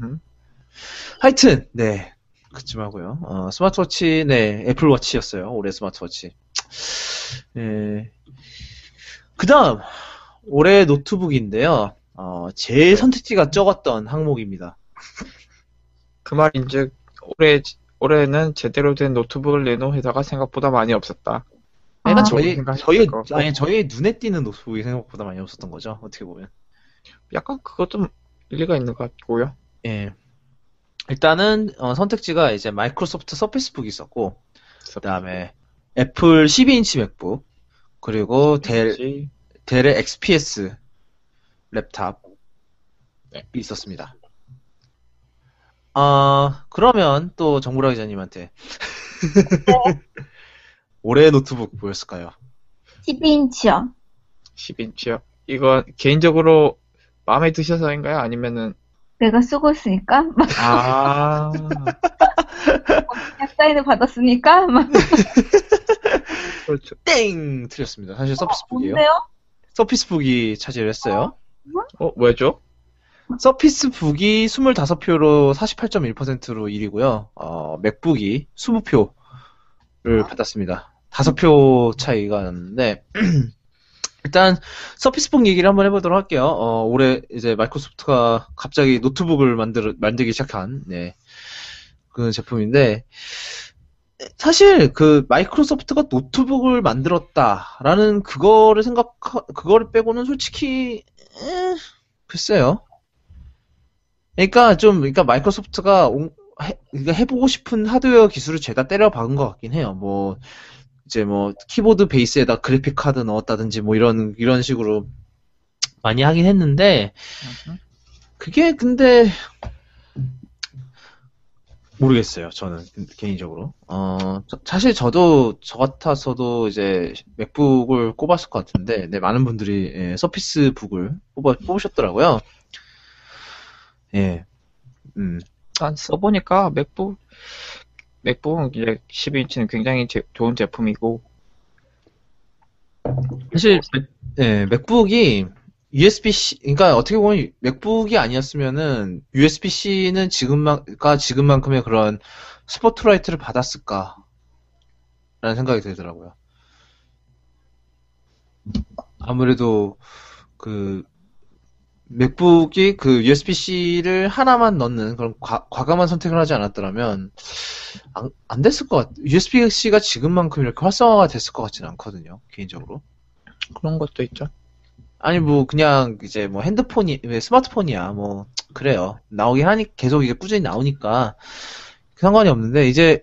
하여튼 네. 그쯤 하고요. 스마트워치, 네, 애플워치였어요. 올해 스마트워치. 예. 그 다음, 올해 노트북인데요. 제일 선택지가 적었던 항목입니다. 그 말인 즉, 올해는 제대로 된 노트북을 내놓은 회사가 생각보다 많이 없었다. 저희 눈에 띄는 노트북이 생각보다 많이 없었던 거죠. 어떻게 보면. 약간 그것 좀 일리가 있는 것 같고요. 예. 일단은 선택지가 이제 마이크로소프트 서피스북이 있었고, 그다음에 애플 12인치 맥북, 그리고 델의 XPS 랩탑이 있었습니다. 그러면 또 정보라 기자님한테 올해의 노트북 뭐였을까요? 12인치요. 이건 개인적으로 마음에 드셔서인가요? 아니면은 내가 쓰고 있으니까? 아. 사인을 받았으니까? 막. 그렇죠. 땡! 틀렸습니다. 사실 서피스북이에요. 뭔데요? 서피스북이 차지를 했어요. 왜죠? 서피스북이 25표로 48.1%로 1위고요. 맥북이 20표를 받았습니다. 5표 차이가 났는데. 일단 서피스북 얘기를 한번 해보도록 할게요. 올해 이제 마이크로소프트가 갑자기 노트북을 만들기 시작한 네, 그 제품인데 사실 그 마이크로소프트가 노트북을 만들었다라는 그거를 그거를 빼고는 솔직히 글쎄요. 그러니까 마이크로소프트가 해보고 싶은 하드웨어 기술을 죄다 때려 박은 것 같긴 해요. 뭐 이제 뭐 키보드 베이스에다 그래픽 카드 넣었다든지 뭐 이런 식으로 많이 하긴 했는데 그게 근데 모르겠어요. 저는 개인적으로 사실 저도 저 같아서도 이제 맥북을 꼽았을 것 같은데 네, 많은 분들이 예, 서피스 북을 뽑으셨더라고요. 예, 난 써보니까 맥북은 이제 12인치는 굉장히 좋은 제품이고 사실 예, 맥북이 USB-C, 그러니까 어떻게 보면 맥북이 아니었으면은 USB-C는 지금만큼의 그런 스포트라이트를 받았을까라는 생각이 들더라고요. 아무래도 그 맥북이 그 USB-C를 하나만 넣는 그런 과감한 선택을 하지 않았더라면 안 됐을 것 같아요. USB-C가 지금만큼 이렇게 활성화가 됐을 것 같지는 않거든요, 개인적으로. 그런 것도 있죠. 아니 뭐 그냥 이제 뭐 핸드폰이 왜 스마트폰이야 뭐 그래요 나오긴 하니 계속 이게 꾸준히 나오니까 상관이 없는데 이제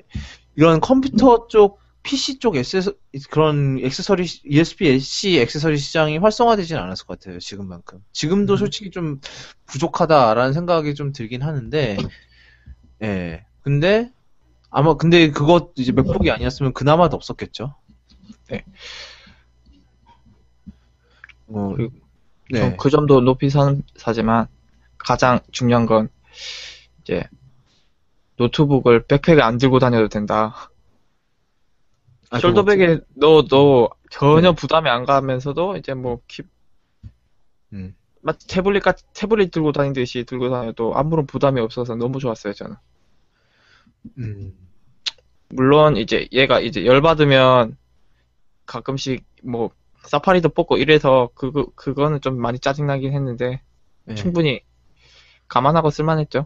이런 컴퓨터 쪽 PC 쪽 그런 액세서리 USB-C 액세서리 시장이 활성화되진 않았을 것 같아요 지금만큼 지금도 솔직히 좀 부족하다라는 생각이 좀 들긴 하는데 예 근데 아마 근데 그거 이제 맥북이 아니었으면 그나마 더 없었겠죠. 네. 네. 그 점도 높이 사지만 가장 중요한 건 이제 노트북을 백팩에 안 들고 다녀도 된다. 숄더백에 넣어도 전혀 네. 부담이 안 가면서도 이제 뭐 태블릿 들고 다니듯이 들고 다녀도 아무런 부담이 없어서 너무 좋았어요 저는. 물론 이제 얘가 이제 열 받으면 가끔씩 뭐 사파리도 뽑고 이래서 그거는 좀 많이 짜증나긴 했는데 네. 충분히 감안하고 쓸만했죠.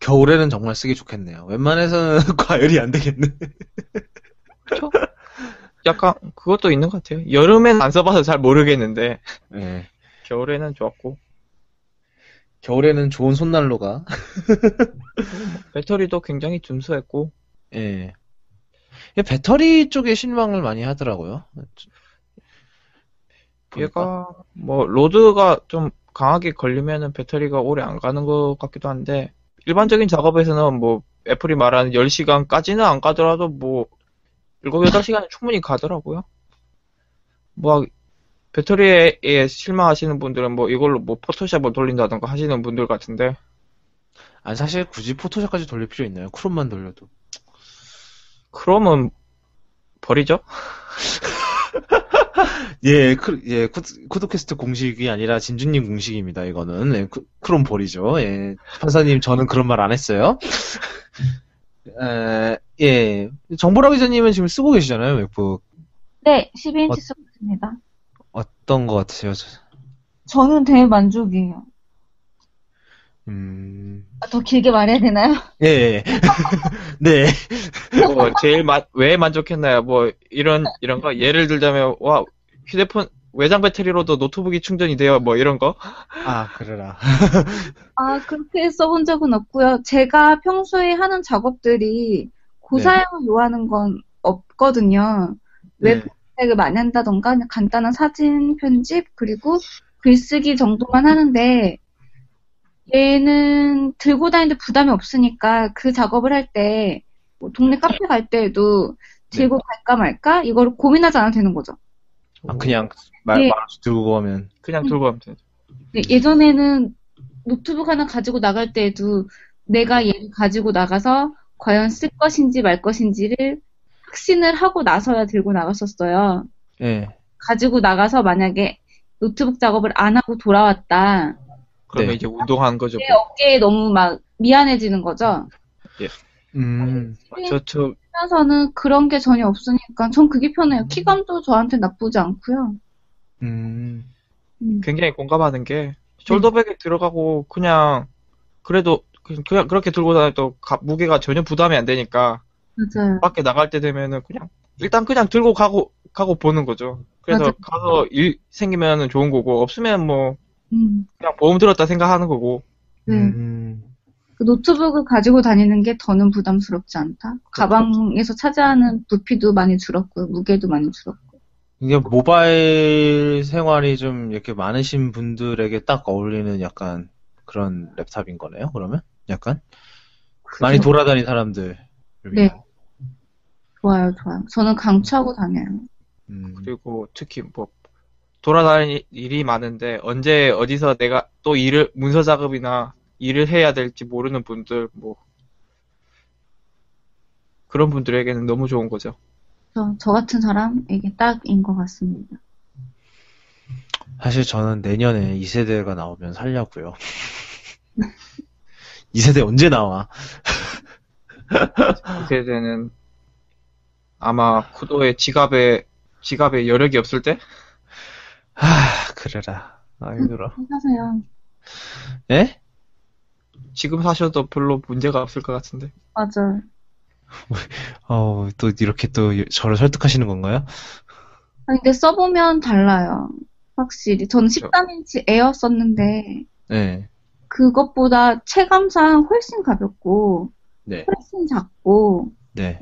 겨울에는 정말 쓰기 좋겠네요. 웬만해서는 과열이 안 되겠네. 그렇죠? 약간 그것도 있는 것 같아요. 여름에는 안 써봐서 잘 모르겠는데 네. 겨울에는 좋았고 겨울에는 좋은 손난로가 배터리도 굉장히 준수했고 예. 네. 배터리 쪽에 실망을 많이 하더라고요. 얘가 뭐 로드가 좀 강하게 걸리면은 배터리가 오래 안 가는 것 같기도 한데 일반적인 작업에서는 뭐 애플이 말하는 10시간까지는 안 가더라도 뭐 7-8시간은 충분히 가더라고요. 뭐 배터리에 실망하시는 분들은 뭐 이걸로 뭐 포토샵을 돌린다던가 하시는 분들 같은데 아니 사실 굳이 포토샵까지 돌릴 필요 있나요? 크롬만 돌려도 크롬은 버리죠? 예, 코드캐스트 공식이 아니라 진준님 공식입니다. 이거는 예, 크롬 버리죠. 예, 판사님 저는 그런 말 안 했어요. 예, 정보라 기자님은 지금 쓰고 계시잖아요, 맥북. 네, 12인치 쓰고 있습니다. 어떤 것 같으세요? 저는 대만족이에요. 더 길게 말해야 되나요? 예. 네. 뭐 제일 왜 만족했나요? 뭐 이런 거 예를 들자면 와 휴대폰 외장 배터리로도 노트북이 충전이 돼요. 뭐 이런 거? 아 그러라. 아 그렇게 써본 적은 없고요. 제가 평소에 하는 작업들이 고사양을 네. 요하는 건 없거든요. 웹 검색을 많이 한다던가 그냥 간단한 사진 편집 그리고 글쓰기 정도만 하는데. 얘는 들고 다니는데 부담이 없으니까 그 작업을 할 때 뭐 동네 카페 갈 때에도 들고 네. 갈까 말까 이걸 고민하지 않아도 되는 거죠. 아 그냥 네. 들고 가면 그냥 들고 가면 되죠. 네, 예전에는 노트북 하나 가지고 나갈 때에도 내가 얘를 가지고 나가서 과연 쓸 것인지 말 것인지를 확신을 하고 나서야 들고 나갔었어요. 네. 가지고 나가서 만약에 노트북 작업을 안 하고 돌아왔다. 그러면 네. 이제 운동한 거죠. 내 어깨에 너무 막 미안해지는 거죠. 예. 하면서는 그런 게 전혀 없으니까 전 그게 편해요. 키감도 저한테 나쁘지 않고요. 굉장히 공감하는 게 숄더백에 들어가고 그냥 그래도 그냥 그렇게 들고 다녀도 무게가 전혀 부담이 안 되니까 맞아요. 밖에 나갈 때 되면은 그냥 일단 그냥 들고 가고 보는 거죠. 그래서 맞아. 가서 일 생기면은 좋은 거고 없으면 뭐 그냥 보험 들었다 생각하는 거고. 네. 그 노트북을 가지고 다니는 게 더는 부담스럽지 않다. 그렇죠. 가방에서 차지하는 부피도 많이 줄었고 무게도 많이 줄었고. 이게 모바일 생활이 좀 이렇게 많으신 분들에게 딱 어울리는 약간 그런 랩탑인 거네요. 그러면 약간 그렇죠. 많이 돌아다니는 사람들. 네. 좋아요, 좋아요. 저는 강추하고 다녀요. 그리고 특히 뭐 돌아다닐 일이 많은데 언제 어디서 내가 또 일을 문서 작업이나 일을 해야 될지 모르는 분들 뭐 그런 분들에게는 너무 좋은 거죠. 저 같은 사람에게 딱인 것 같습니다. 사실 저는 내년에 2세대가 나오면 살려고요. 2세대 언제 나와? 2세대는 아마 쿠도의 지갑에 여력이 없을 때? 아 그래라. 아 힘들어. 사세요. 예? 지금 사셔도 별로 문제가 없을 것 같은데. 맞아요. 또 이렇게 또 저를 설득하시는 건가요? 아니 근데 써보면 달라요. 확실히. 저는 13인치 에어 썼는데 네. 그것보다 체감상 훨씬 가볍고 네. 훨씬 작고 네.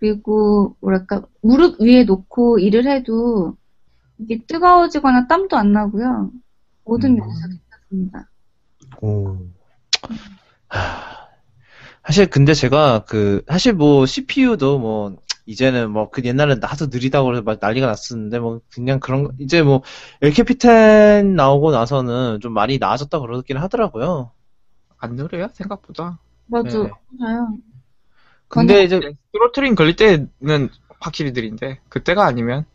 그리고 뭐랄까 무릎 위에 놓고 일을 해도 이게 뜨거워지거나 땀도 안 나고요. 모든 면에서 괜찮습니다. 오. 사실 근데 제가 사실 뭐 CPU도 뭐 이제는 뭐 그 옛날에 나도 느리다고 그래서 막 난리가 났었는데 뭐 그냥 그런 이제 뭐 LKP10 나오고 나서는 좀 많이 나아졌다 그러긴 하더라고요. 안 느려요 생각보다. 맞아요. 네. 근데 이제 스로틀링 걸릴 때는 확실히 느린데 그때가 아니면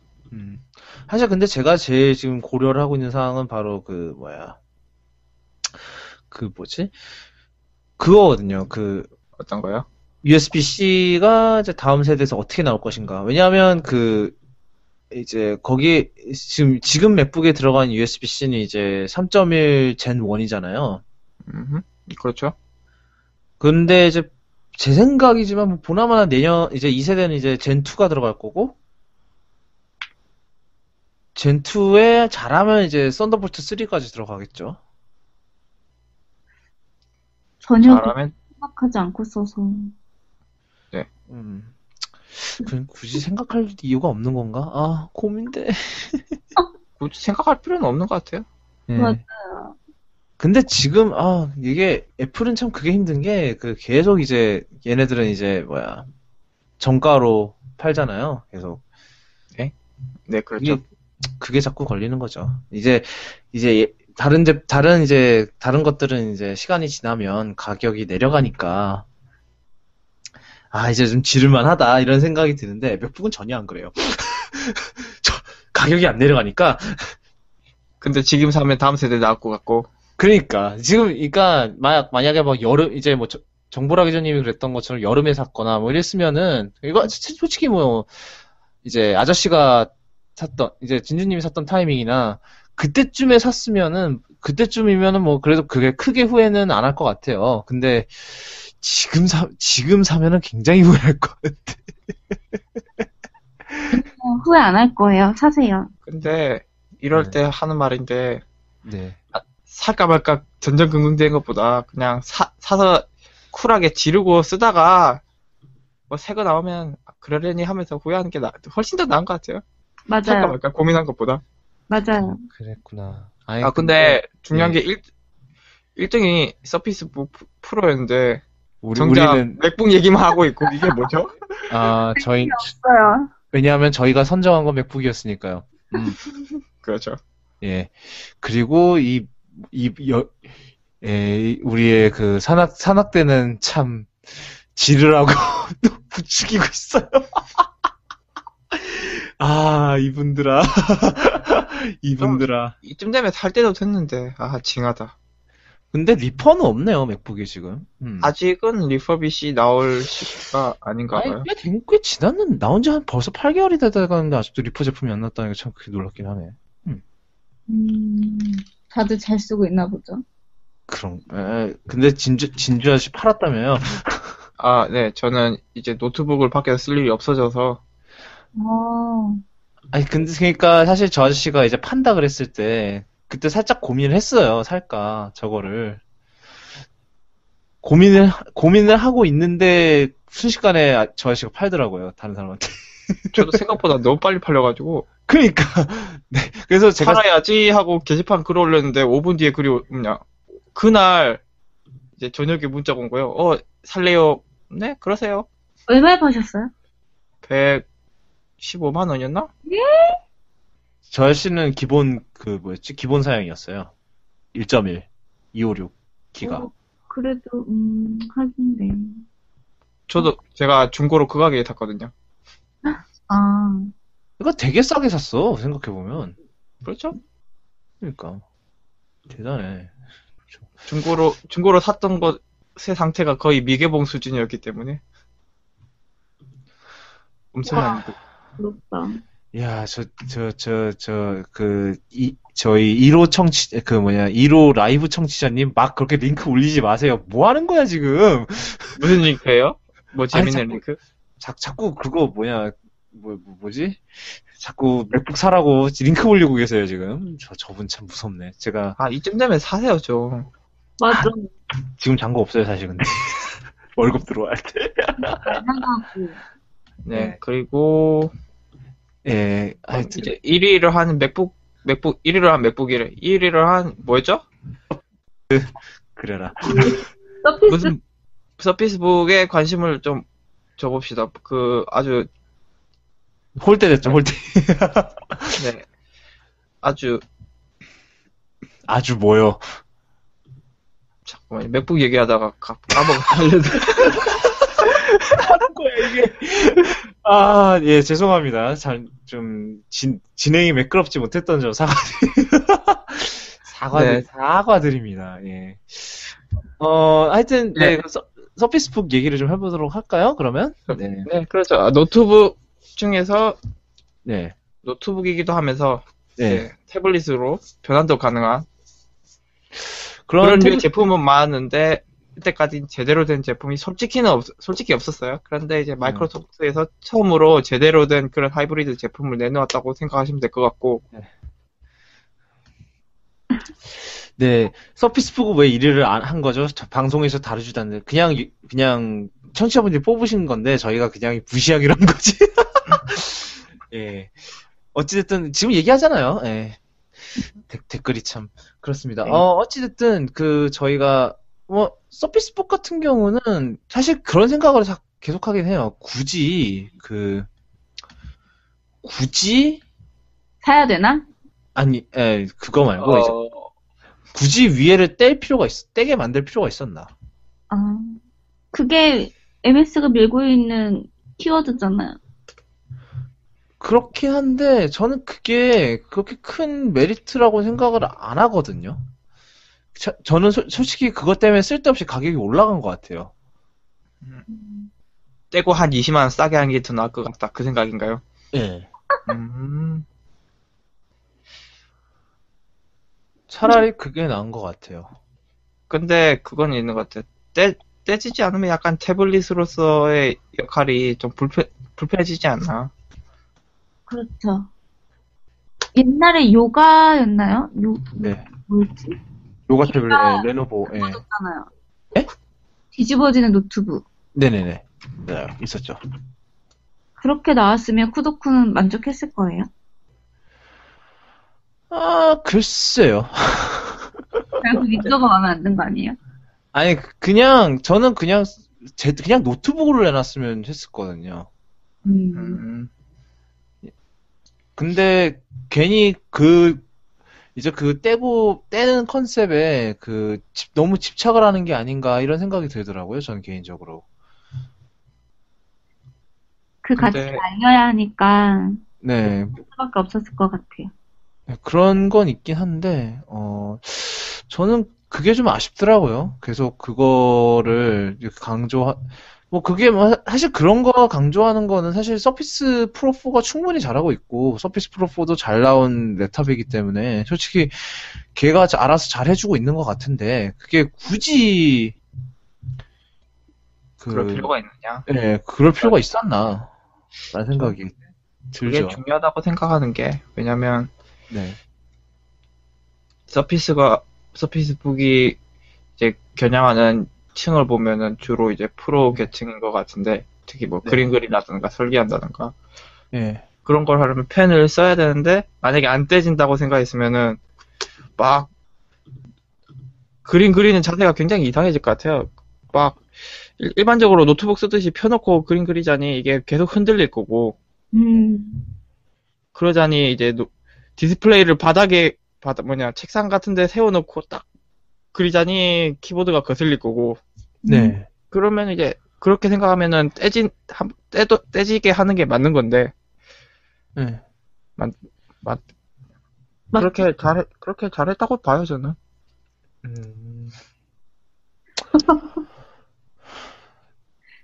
사실 근데 제가 제일 지금 고려를 하고 있는 상황은 바로 그거거든요. 어떤 거요? USB-C가 이제 다음 세대에서 어떻게 나올 것인가. 왜냐하면 이제 거기 지금 맥북에 들어간 USB-C는 이제 3.1 젠 1이잖아요. 그렇죠. 근데 이제 제 생각이지만 보나마나 내년 이제 2세대는 이제 젠 2가 들어갈 거고 젠 2에 잘하면 이제 썬더볼트 3까지 들어가겠죠. 전혀 잘하면... 생각하지 않고 써서. 네. 그럼 굳이 생각할 이유가 없는 건가? 아 고민돼. 굳이 생각할 필요는 없는 것 같아요. 네. 맞아요. 근데 지금 이게 애플은 참 그게 힘든 게 계속 이제 얘네들은 이제 정가로 팔잖아요. 계속. 네. 네 그렇죠. 그게 자꾸 걸리는 거죠. 이제 다른 것들은 이제 시간이 지나면 가격이 내려가니까 이제 좀 지를만하다 이런 생각이 드는데 맥북은 전혀 안 그래요. 가격이 안 내려가니까. 근데 지금 사면 다음 세대 나올 것 같고. 그러니까 만약에 막 여름 이제 뭐 정보라 기자님이 그랬던 것처럼 여름에 샀거나 뭐 이랬으면은 이거 솔직히 뭐 이제 아저씨가 샀던 이제 진주님이 샀던 타이밍이나 그때쯤에 샀으면은 그때쯤이면은 뭐 그래도 그게 크게 후회는 안 할 것 같아요. 근데 지금 사면은 굉장히 후회할 것 같아. 후회 안 할 거예요. 사세요. 근데 이럴 때 하는 말인데. 네. 살까 말까 전전긍긍대는 것보다 그냥 사서 쿨하게 지르고 쓰다가 뭐 새 거 나오면 그러려니 하면서 후회하는 게 훨씬 더 나은 것 같아요. 맞아요. 살까 말까 고민한 것보다. 맞아요. 그랬구나. 근데 중요한 게 1등이 서피스 프로였는데 정작 우리는... 맥북 얘기만 하고 있고 이게 뭐죠? 저희 없어요. 왜냐하면 저희가 선정한 건 맥북이었으니까요. 그렇죠. 예. 그리고 우리의 그 산악 때는 참 지르라고 또 부추기고 있어요. 이분들아. 이분들아. 이쯤 되면 살 때도 됐는데, 징하다. 근데 리퍼는 없네요, 맥북이 지금. 아직은 리퍼빗이 나올 시기가 아닌가 봐요. 꽤 지났는데, 나온 지 벌써 8개월이 되다 가는데, 아직도 리퍼 제품이 안 났다는 게 참 그게 놀랍긴 하네. 다들 잘 쓰고 있나 보죠. 근데 진주 아저씨 팔았다며요. 아, 네, 저는 이제 노트북을 밖에서 쓸 일이 없어져서. 어. 아니, 근데, 그니까, 사실 저 아저씨가 이제 판다 그랬을 때, 그때 살짝 고민을 했어요. 살까, 저거를. 고민을 하고 있는데, 순식간에 저 아저씨가 팔더라고요. 다른 사람한테. 저도 생각보다 너무 빨리 팔려가지고. 그니까. 네, 그래서 제가. 팔아야지 하고 게시판 글 올렸는데, 5분 뒤에 글이 뭐냐. 그날, 이제 저녁에 문자가 온 거예요. 살래요? 네, 그러세요. 얼마에 파셨어요? 115만 원이었나? 예? 저 아저씨는 기본, 기본 사양이었어요. 1.1, 256 기가. 그래도, 하긴, 네. 저도, 제가 중고로 그 가게에 탔거든요. 아. 그러니까 되게 싸게 샀어, 생각해보면. 그렇죠? 그러니까. 대단해. 중고로 샀던 것의 상태가 거의 미개봉 수준이었기 때문에. 엄청난. 부럽다. 야, 저희 1호 청취, 1호 라이브 청취자님, 막 그렇게 링크 올리지 마세요. 뭐 하는 거야, 지금? 무슨 링크예요? 뭐 재밌는 링크? 자꾸 그거 뭐지? 자꾸 맥북 사라고 링크 올리고 계세요, 지금. 저분 참 무섭네. 제가. 아, 이쯤 되면 사세요, 좀. 맞아. 아, 지금 잔거 없어요, 사실, 근데. 월급 들어와야 돼. 네, 그리고. 예, 하여튼. 이제 1위를 한 맥북, 1위를 한, 뭐였죠? 그래라. 무슨, 서피스북에 관심을 좀 줘봅시다. 아주. 홀대 됐죠, 홀대. 네. 아주 뭐요? 잠깐만요. 맥북 얘기하다가 까먹었는데. 하는 거야, 이게. 아, 예, 죄송합니다. 진행이 매끄럽지 못했던 점 사과드립니다. 예. 하여튼, 네. 네, 서피스북 얘기를 좀 해보도록 할까요, 그러면? 네. 네, 그렇죠. 노트북 중에서, 네. 노트북이기도 하면서, 네. 태블릿으로 변환도 가능한. 그런 류의 제품은 많았는데, 그때까지 제대로 된 제품이 솔직히 없었어요. 그런데 이제 마이크로소프트에서 처음으로 제대로 된 그런 하이브리드 제품을 내놓았다고 생각하시면 될 것 같고. 네. 네, 서피스북은 왜 1위를 한 거죠? 방송에서 다루지도 않는데 그냥 청취자분들이 뽑으신 건데 저희가 그냥 무시하기로 한 거지. 예, 어찌됐든 지금 얘기하잖아요. 예, 댓글이 참 그렇습니다. 네. 어찌됐든 저희가 서피스북 같은 경우는 사실 그런 생각을 계속 하긴 해요. 굳이 사야 되나? 아니, 예, 그거 말고 이제. 굳이 위에를 떼게 만들 필요가 있었나? 아, 그게 MS가 밀고 있는 키워드잖아요. 그렇긴 한데 저는 그게 그렇게 큰 메리트라고 생각을 안 하거든요. 저는 솔직히 그것 때문에 쓸데없이 가격이 올라간 것 같아요. 떼고 한 20만 원 싸게 하는 게 더 나을 것 같다, 그 생각인가요? 예. 차라리 그게 나은 것 같아요. 근데 그건 있는 것 같아요. 떼지지 않으면 약간 태블릿으로서의 역할이 좀 불편해지지 않나. 그렇죠. 옛날에 요가였나요? 네. 뭐였지? 요가 태블릿, 레노버. 뒤집어졌잖아요. 예? 뒤집어지는 노트북. 네네네. 네, 있었죠. 그렇게 나왔으면 쿠도쿠는 만족했을 거예요? 아, 글쎄요. 결국 위도가 마음에 안 든 거 아니에요? 아니, 저는 그냥 노트북으로 내놨으면 했었거든요. 근데, 괜히 떼는 컨셉에 너무 집착을 하는 게 아닌가, 이런 생각이 들더라고요, 전 개인적으로. 같이 다녀야 하니까. 네. 할 수밖에 없었을 것 같아요. 그런 건 있긴 한데, 저는 그게 좀 아쉽더라고요. 계속 그거를 사실 그런 거 강조하는 거는 사실 서피스 프로 4가 충분히 잘하고 있고, 서피스 프로 4도 잘 나온 랩탑이기 때문에, 솔직히 걔가 알아서 잘 해주고 있는 것 같은데, 그게 굳이 그럴 필요가 있느냐? 네, 그럴 필요가 있었나? 라는 생각이 들죠. 그게 중요하다고 생각하는 게, 왜냐면, 네. 서피스북이 이제 겨냥하는 층을 보면은 주로 이제 프로 계층인 것 같은데, 특히 뭐 네. 그림 그리라든가 설계한다든가. 네. 그런 걸 하려면 펜을 써야 되는데, 만약에 안 떼진다고 생각했으면은, 막, 그림 그리는 자세가 굉장히 이상해질 것 같아요. 막, 일반적으로 노트북 쓰듯이 펴놓고 그림 그리자니 이게 계속 흔들릴 거고, 그러자니 이제 디스플레이를 바닥에, 책상 같은데 세워놓고 딱 그리자니 키보드가 거슬릴 거고, 네. 그러면 이제 그렇게 생각하면은 떼지게 하는 게 맞는 건데, 네. 그렇게 잘했다고 봐요, 저는.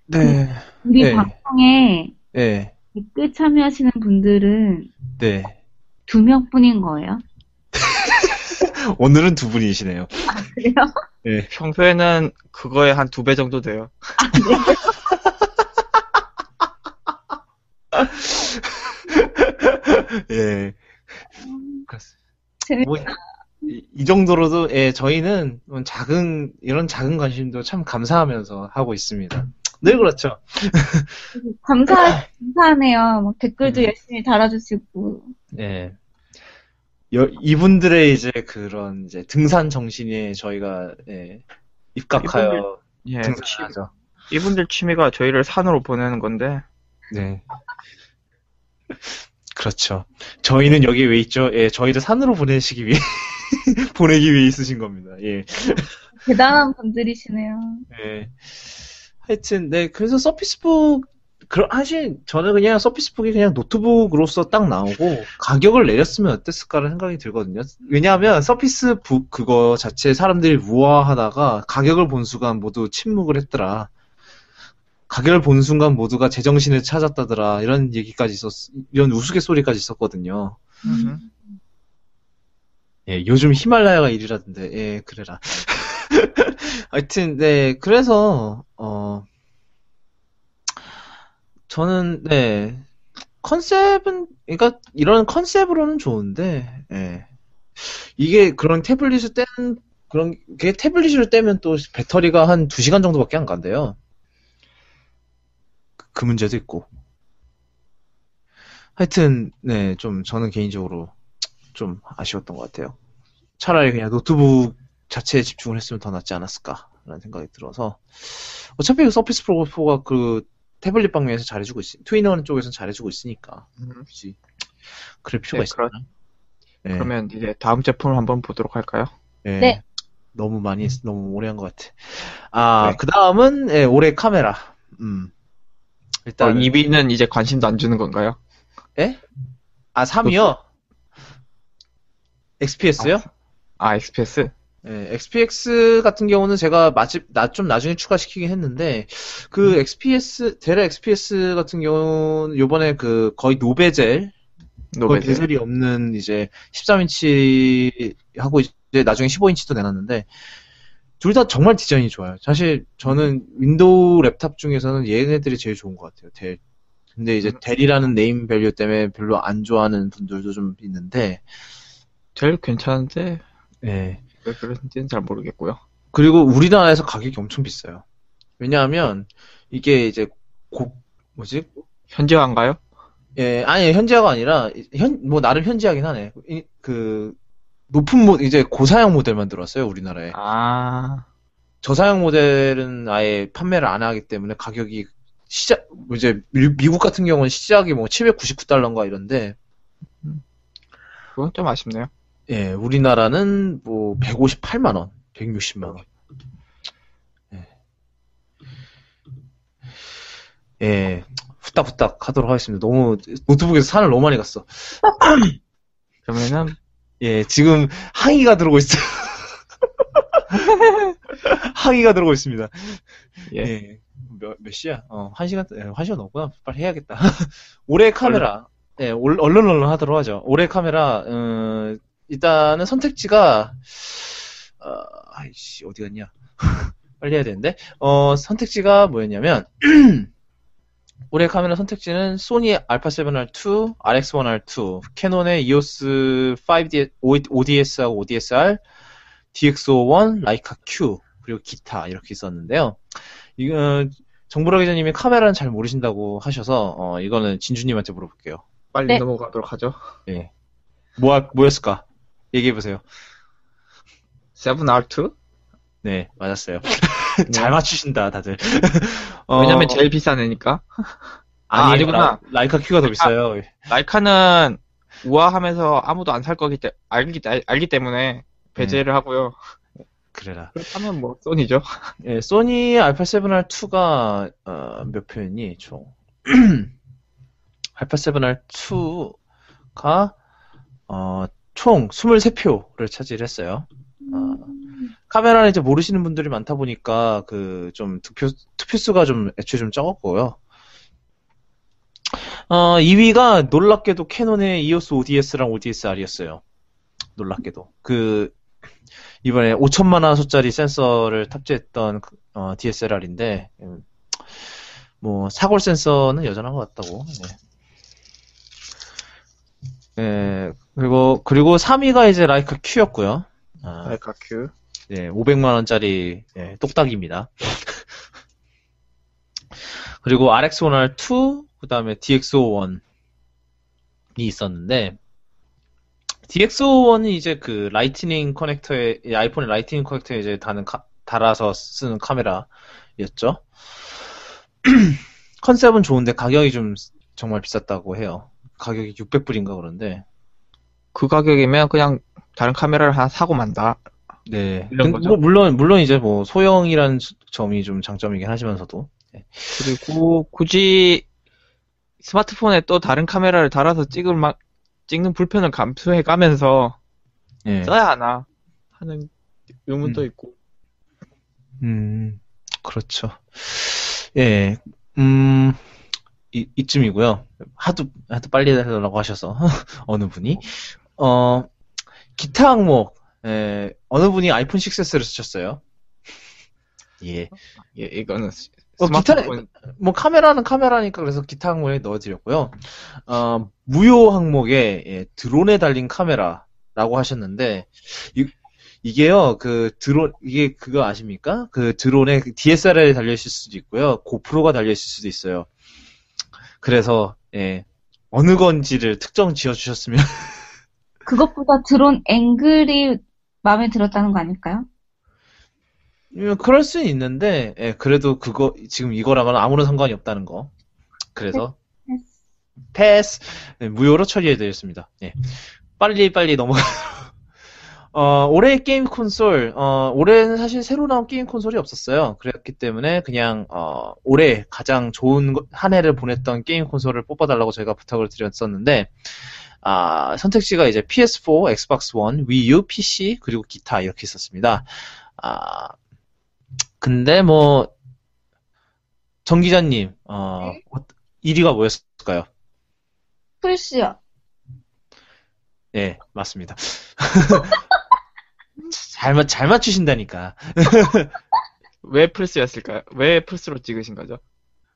네. 우리 네. 방송에 네. 댓글 참여하시는 분들은 네. 2명뿐인 거예요? 오늘은 2분이시네요. 아, 그래요? 네. 평소에는 그거에 한 2배 정도 돼요. 아, 그래요? 예. 재밌다. 뭐, 이 정도로도 예, 저희는 이런 작은 관심도 참 감사하면서 하고 있습니다. 네, 그렇죠. 감사하네요. 막 댓글도 열심히 달아주시고. 네. 이분들의 이제 그런 이제 등산 정신에 저희가 예, 입각하여 등산하죠. 예, 이분들 취미가 저희를 산으로 보내는 건데. 네. 그렇죠. 저희는 여기 왜 있죠? 예, 저희를 산으로 보내기 위해 있으신 겁니다. 예. 대단한 분들이시네요. 예. 하여튼, 네, 그래서 서피스북, 저는 그냥 서피스북이 그냥 노트북으로서 딱 나오고, 가격을 내렸으면 어땠을까라는 생각이 들거든요. 왜냐하면 서피스북 그거 자체 사람들이 우아하다가 가격을 본 순간 모두 침묵을 했더라. 가격을 본 순간 모두가 제정신을 찾았다더라. 이런 얘기까지 이런 우스갯소리까지 있었거든요. 예, 요즘 히말라야가 1위라던데, 예, 그래라. 하여튼, 네, 그래서, 저는, 네, 이런 컨셉으로는 좋은데, 예. 이게 그런 태블릿을 떼는, 그게 태블릿으로 떼면 또 배터리가 한 2시간 정도밖에 안 간대요. 그 문제도 있고. 하여튼, 네, 좀, 저는 개인적으로 좀 아쉬웠던 것 같아요. 차라리 그냥 노트북 자체에 집중을 했으면 더 낫지 않았을까라는 생각이 들어서 어차피 서피스 프로 4가 그 태블릿 방면에서 잘해주고 트윈원 쪽에서는 잘해주고 있으니까 굳이 그럴 필요가 있어요. 네. 그러면 이제 다음 제품을 한번 보도록 할까요? 네. 네. 너무 오래 한 것 같아. 아, 네. 그 다음은 네, 올해 카메라. 일단 2위는 이제 관심도 안 주는 건가요? 예? 아 3위요? XPS요? 아 XPS? 네, XPS 같은 경우는 제가 좀 나중에 추가시키긴 했는데, 그 XPS, 데라 XPS 같은 경우는 요번에 그 거의 거의 베젤이 없는 이제 13인치 하고 이제 나중에 15인치도 내놨는데, 둘 다 정말 디자인이 좋아요. 사실 저는 윈도우 랩탑 중에서는 얘네들이 제일 좋은 것 같아요. 근데 이제 델이라는 네임 밸류 때문에 별로 안 좋아하는 분들도 좀 있는데, 제일 괜찮은데, 네. 왜 그런지는 잘 모르겠고요. 그리고 우리나라에서 가격이 엄청 비싸요. 왜냐하면 이게 이제 현지화인가요? 예, 아니 현지화가 아니라 나름 현지화긴 하네. 그 높은 이제 고사양 모델만 들어왔어요 우리나라에. 아. 저사양 모델은 아예 판매를 안 하기 때문에 가격이 이제 미국 같은 경우는 시작이 뭐 799달러인가 이런데. 그건 좀 아쉽네요. 예, 우리나라는 뭐 158만원, 160만원. 예. 예, 후딱후딱 하도록 하겠습니다. 너무 노트북에서 산을 너무 많이 갔어. 그러면은 예, 지금 항의가 들어오고 있어요. 항의가 들어오고 있습니다. 예. 예. 몇 시야? 1시간 넘었구나. 빨리 해야겠다. 올해 카메라. 예, 얼른 하도록 하죠. 올해 카메라. 일단은 선택지가 어디 갔냐? 빨리 해야 되는데 선택지가 뭐였냐면 올해 카메라 선택지는 소니의 알파7R2, RX1R2, 캐논의 EOS 5D, ODS하고 ODSR, DX01, 라이카 Q, 그리고 기타 이렇게 있었는데요. 이거 정보라 기자님이 카메라는 잘 모르신다고 하셔서 이거는 진주님한테 물어볼게요. 빨리 네. 넘어가도록 하죠. 네. 뭐였을까? 얘기해보세요. 7R2? 네, 맞았어요. 잘 맞추신다, 다들. 왜냐면 제일 비싼 애니까. 아니구나. 라이카 Q가 더 비싸요. 라이카는 우아하면서 아무도 안 살 거기 때문에, 알기 때문에 배제를 하고요. 그래라. 그렇다면 뭐, 소니죠. 예, 소니 알파7R2가, 몇 표였니, 총. 알파7R2가, 총 23표를 차지했어요. 카메라는 이제 모르시는 분들이 많다 보니까 그 좀 투표수가 좀 애초에 좀 적었고요. 2위가 놀랍게도 캐논의 EOS ODS랑 ODSR이었어요. 놀랍게도 그 이번에 5천만 원 소짜리 센서를 탑재했던 DSLR인데 뭐 사골 센서는 여전한 것 같다고. 네. 예, 그리고 3위가 이제 라이카 Q였고요. 라이카 Q. 예, 500만 원짜리 예, 똑딱입니다. 그리고 RX1R2, 그 다음에 DX01이 있었는데, DX01이 이제 그 라이트닝 커넥터에, 아이폰의 라이트닝 커넥터에 이제 달아서 쓰는 카메라였죠. 컨셉은 좋은데 가격이 좀 정말 비쌌다고 해요. 가격이 600불인가 그런데 그 가격이면 그냥 다른 카메라를 하나 사고 만다. 네. 뭐 물론 이제 뭐 소형이라는 점이 좀 장점이긴 하지만서도 네. 그리고 굳이 스마트폰에 또 다른 카메라를 달아서 찍는 불편을 감수해가면서 네. 써야 하나 하는 의문도 있고. 그렇죠. 예. 이쯤이고요. 하도 빨리 해달라고 하셔서 어느 분이 기타 항목 어느 분이 아이폰 6S를 쓰셨어요. 예 이거는 스마트폰 뭐 카메라는 카메라니까 그래서 기타 항목에 넣어드렸고요. 무료 항목에 예, 드론에 달린 카메라라고 하셨는데 이게요, 이게 그거 아십니까? 그 드론에 DSLR이 달려 있을 수도 있고요, 고프로가 달려 있을 수도 있어요. 그래서 예, 어느 건지를 특정 지어주셨으면 그것보다 드론 앵글이 마음에 들었다는 거 아닐까요? 그럴 수는 있는데 예, 그래도 그거 지금 이거랑은 아무런 상관이 없다는 거. 그래서 패스. 네, 무효로 처리해드렸습니다. 예. 빨리 넘어가. 올해의 게임 콘솔 올해는 사실 새로 나온 게임 콘솔이 없었어요. 그랬기 때문에 그냥 올해 가장 좋은 한 해를 보냈던 게임 콘솔을 뽑아달라고 저희가 부탁을 드렸었는데 선택지가 이제 PS4, 엑스박스 1, Wii U, PC 그리고 기타 이렇게 있었습니다. 근데 뭐 정 기자님 1위가 뭐였을까요? 플스요. 네, 맞습니다. 잘 맞추신다니까. 왜 플스였을까요? 왜 플스로 찍으신 거죠?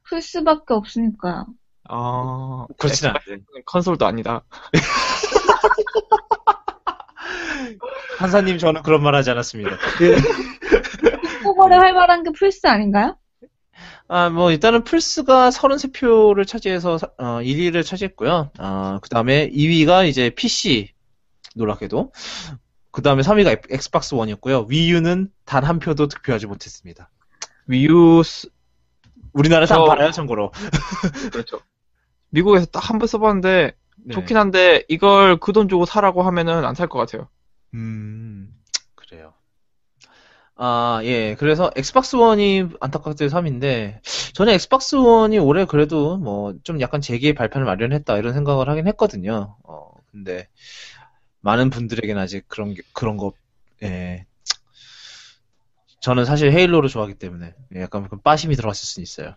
플스밖에 없으니까요. 그렇진 않아요. 콘솔도 아니다. 한사님, 저는 그런 말 하지 않았습니다. 후보를 할 만한 게 플스 아닌가요? 뭐, 일단은 플스가 33표를 차지해서 1위를 차지했고요. 그 다음에 2위가 이제 PC, 놀랍게도. 그 다음에 3위가 엑스박스 1이었고요. 위유는 단 한 표도 득표하지 못했습니다. 위유, 우리나라에서 안 팔아요, 참고로. 그렇죠. 미국에서 딱 한 번 써봤는데, 네. 좋긴 한데, 이걸 그 돈 주고 사라고 하면은 안 살 것 같아요. 그래요. 예. 그래서 엑스박스 1이 안타깝게 3인데 저는 엑스박스 1이 올해 그래도 뭐 좀 약간 재기의 발판을 마련했다 이런 생각을 하긴 했거든요. 근데 많은 분들에게는 아직 그런 거 예. 저는 사실 헤일로를 좋아하기 때문에 예, 약간 빠심이 들어갔을 수는 있어요.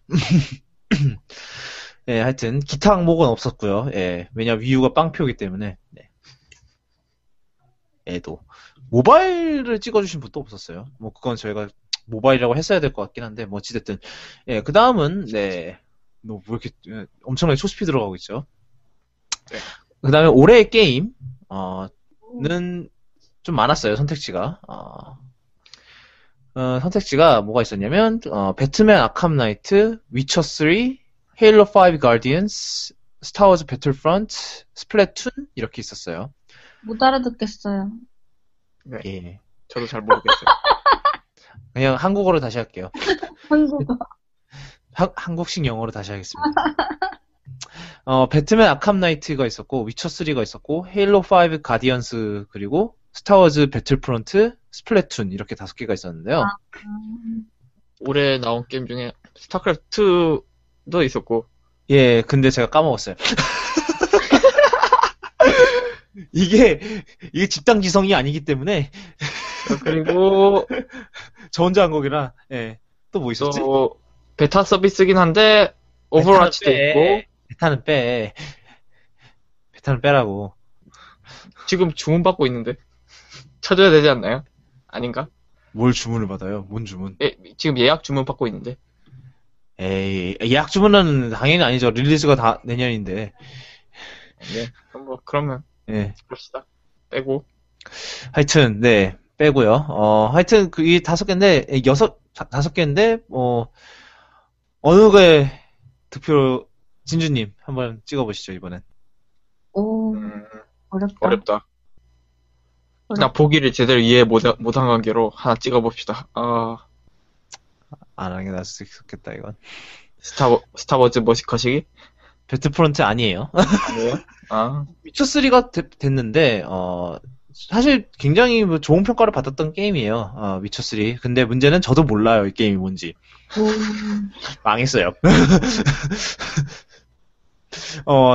예, 하여튼 기타 항목은 없었고요. 예. 왜냐 위유가 빵표이기 때문에. 네. 모바일을 찍어주신 분도 없었어요. 뭐 그건 저희가 모바일이라고 했어야 될 것 같긴 한데, 뭐 어찌됐든. 예, 그 다음은, 네, 뭐 이렇게 엄청나게 초스피드로 가고 있죠. 네. 그 다음에 올해의 게임, 는 좀 많았어요, 선택지가. 선택지가 뭐가 있었냐면, 배트맨 아캄 나이트, 위쳐3, 헤일로 5 가디언스, 스타 워즈 배틀프런트, 스플래툰, 이렇게 있었어요. 못 알아듣겠어요. 네. 예. 저도 잘 모르겠어요. 그냥 한국어로 다시 할게요. 한국어. 한국식 영어로 다시 하겠습니다. 배트맨 아캄 나이트가 있었고, 위쳐3가 있었고, 헤일로 5 가디언스, 그리고 스타워즈 배틀프론트, 스플래툰, 이렇게 5개가 있었는데요. 올해 나온 게임 중에 스타크래프트도 있었고. 예, 근데 제가 까먹었어요. 이게 집단지성이 아니기 때문에. 그리고 저 혼자 한 거기라. 예. 또 뭐 있었지? 베타 서비스긴 한데 오버워치도 있고. 베타는 빼라고. 지금 주문받고 있는데 찾아야 되지 않나요? 아닌가? 뭘 주문을 받아요? 뭔 주문? 예, 지금 예약 주문 받고 있는데. 에이, 예약 주문은 당연히 아니죠. 릴리즈가 다 내년인데. 네, 그럼 뭐 그러면 네. 봅시다. 빼고. 하여튼 네 빼고요. 하여튼 그 이 5개인데 5개인데 어느 게 득표 진주님 한번 찍어보시죠 이번엔. 오 어렵다. 나 보기를 제대로 이해 못한 관계로 하나 찍어봅시다. 안 하게 날 수 있겠다 이건. 스타워즈 머시커시기? 배틀프론트 아니에요. 네. 아. 위쳐3가 됐는데 사실 굉장히 뭐 좋은 평가를 받았던 게임이에요. 위쳐3. 근데 문제는 저도 몰라요 이 게임이 뭔지. 망했어요.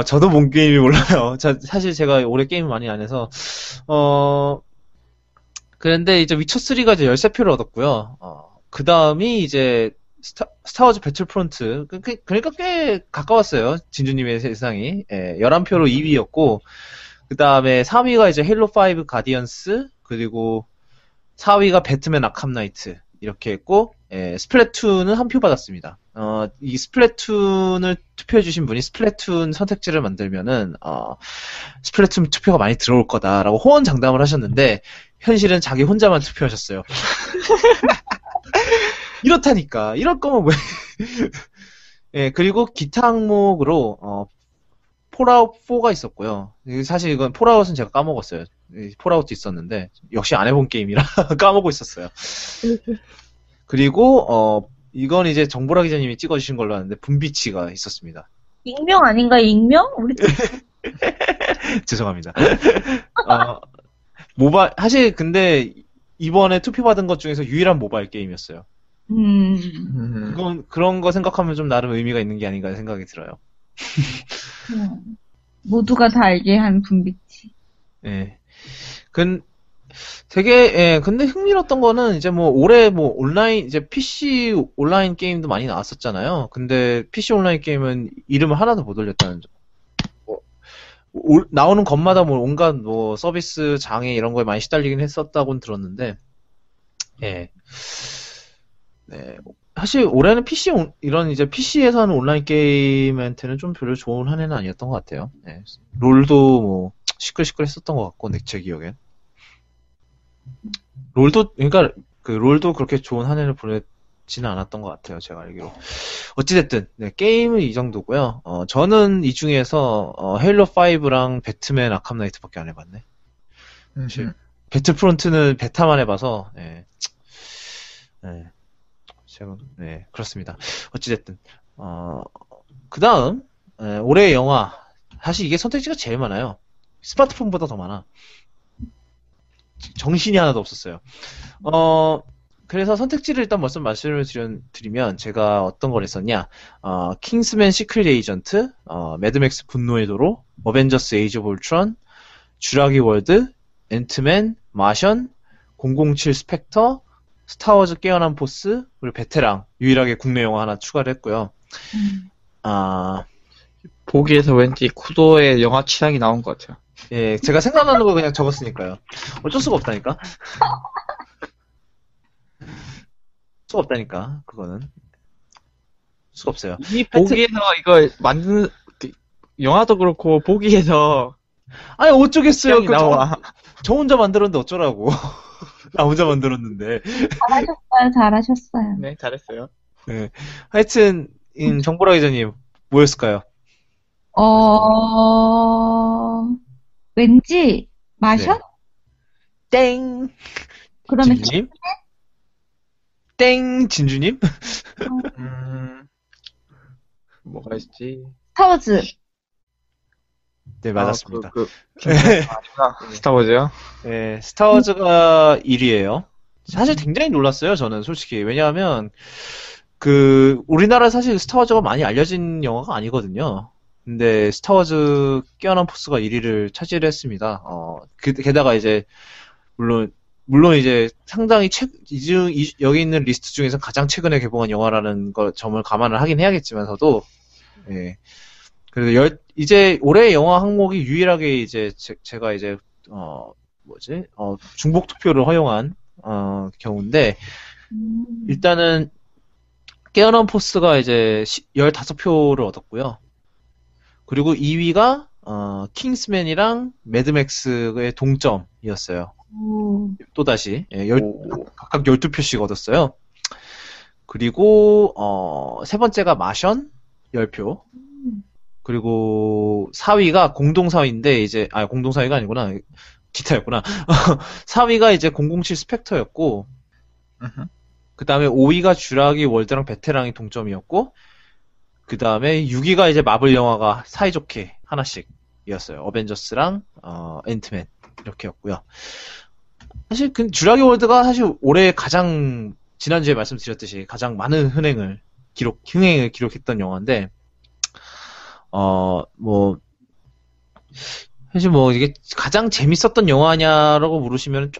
저도 뭔 게임이 몰라요. 사실 제가 올해 게임을 많이 안 해서 그런데 이제 위쳐3가 이제 13표를 얻었고요. 그 다음이 이제 스타워즈 배틀프론트. 그러니까 꽤 가까웠어요. 진주님의 세상이. 예, 11표로 2위였고, 그 다음에 3위가 이제 헤일로5 가디언스, 그리고 4위가 배트맨 아캄 나이트. 이렇게 했고, 예, 스플래툰은 1표 받았습니다. 이 스플래툰을 투표해주신 분이 스플래툰 선택지를 만들면은, 스플래툰 투표가 많이 들어올 거다라고 호언장담을 하셨는데, 현실은 자기 혼자만 투표하셨어요. 이렇다니까. 이럴 거면 왜. 예, 그리고 기타 항목으로, 폴아웃4가 있었고요. 사실 이건 폴아웃은 제가 까먹었어요. 폴아웃도 있었는데, 역시 안 해본 게임이라 까먹고 있었어요. 그리고, 이건 이제 정보라 기자님이 찍어주신 걸로 아는데, 분비치가 있었습니다. 익명 아닌가요, 익명? 우리 죄송합니다. 사실 근데, 이번에 투표받은 것 중에서 유일한 모바일 게임이었어요. 그런 거 생각하면 좀 나름 의미가 있는 게 아닌가 생각이 들어요. 모두가 다 알게 한 분비치. 예. 근데 흥미로웠던 거는 이제 뭐 올해 뭐 온라인, 이제 PC 온라인 게임도 많이 나왔었잖아요. 근데 PC 온라인 게임은 이름을 하나도 못 올렸다는 점. 나오는 것마다 뭐 온갖 뭐 서비스 장애 이런 거에 많이 시달리긴 했었다고는 들었는데, 예. 네. 사실 올해는 이런 이제 PC에서 하는 온라인 게임한테는 좀 별로 좋은 한 해는 아니었던 것 같아요. 예. 롤도 뭐 시끌시끌했었던 것 같고, 제 기억엔. 롤도 그렇게 좋은 한 해를 보내지는 않았던 것 같아요, 제가 알기로. 어찌됐든, 네, 게임은 이 정도고요. 저는 이 중에서 헤일로5랑 배트맨 아캄 나이트밖에 안 해봤네. 사실 배틀프론트는 베타만 해봐서, 예. 예. 제가, 네, 그렇습니다. 어찌됐든, 그 다음, 예, 올해의 영화. 사실 이게 선택지가 제일 많아요. 스마트폰보다 더 많아. 정신이 하나도 없었어요. 그래서 선택지를 일단 먼저 말씀을 드리면, 제가 어떤 걸 했었냐. 킹스맨 시크릿 에이전트, 매드맥스 분노의 도로, 어벤져스 에이즈 오브 울트론, 주라기 월드, 앤트맨, 마션, 007 스펙터, 스타워즈 깨어난 포스, 그리고 베테랑. 유일하게 국내 영화 하나 추가를 했고요. 보기에서 왠지 쿠도의 영화 취향이 나온 것 같아요. 예, 제가 생각나는 거 그냥 적었으니까요. 어쩔 수가 없다니까. 수가 없다니까, 그거는. 수가 없어요. 이 보기에서 이거 만드는, 영화도 그렇고, 보기에서. 아니, 어쩌겠어요. 저 혼자 만들었는데 어쩌라고. 나 혼자 만들었는데. 잘하셨어요, 잘하셨어요. 네, 잘했어요. 네. 하여튼, 정보라 기자님, 뭐였을까요? 왠지, 마션? 네. 땡. 그러면 진주님? 땡, 진주님? 뭐가 있지? 스타워즈. 네, 맞았습니다. 스타워즈요? 네, 스타워즈가 1위에요. 사실 굉장히 놀랐어요, 저는, 솔직히. 왜냐하면, 우리나라 사실 스타워즈가 많이 알려진 영화가 아니거든요. 근데 스타워즈 뛰어난 포스가 1위를 차지했습니다. 게다가 이제 물론 이제 상당히 여기 있는 리스트 중에서 가장 최근에 개봉한 영화라는 점을 감안을 하긴 해야겠지만서도, 예. 그래서 이제 올해 영화 항목이 유일하게 이제 제가 이제 중복 투표를 허용한 경우인데, 일단은 깨어난 포스가 이제 15표를 얻었고요. 그리고 2위가 킹스맨이랑 매드맥스의 동점이었어요. 또다시 각각 12표씩 얻었어요. 그리고 세 번째가 마션 10표. 그리고 4위가 공동 4위인데 이제 공동 4위가 아니구나. 기타였구나. 4위가 이제 007 스펙터였고 그다음에 5위가 쥬라기 월드랑 베테랑이 동점이었고 그 다음에 6위가 이제 마블 영화가 사이좋게 하나씩이었어요. 어벤져스랑 앤트맨 이렇게였고요. 사실 그 쥬라기 월드가 사실 올해 가장 지난주에 말씀드렸듯이 가장 많은 흥행을 기록했던 영화인데 사실 이게 가장 재밌었던 영화냐라고 물으시면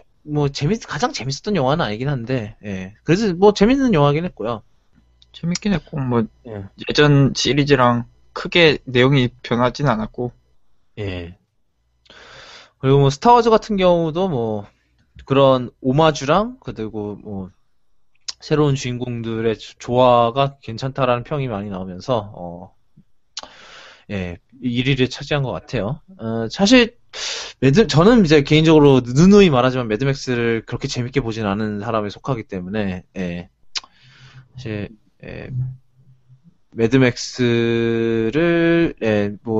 가장 재밌었던 영화는 아니긴 한데 예. 그래서 재밌는 영화긴 했고요. 재밌긴 했고, 예. 예전 시리즈랑 크게 내용이 변하진 않았고. 예. 그리고 스타워즈 같은 경우도 그런 오마주랑, 그리고 새로운 주인공들의 조화가 괜찮다라는 평이 많이 나오면서, 예, 1위를 차지한 것 같아요. 사실, 저는 이제 개인적으로 누누이 말하지만 매드맥스를 그렇게 재밌게 보진 않은 사람에 속하기 때문에, 예. 사실, 매드맥스를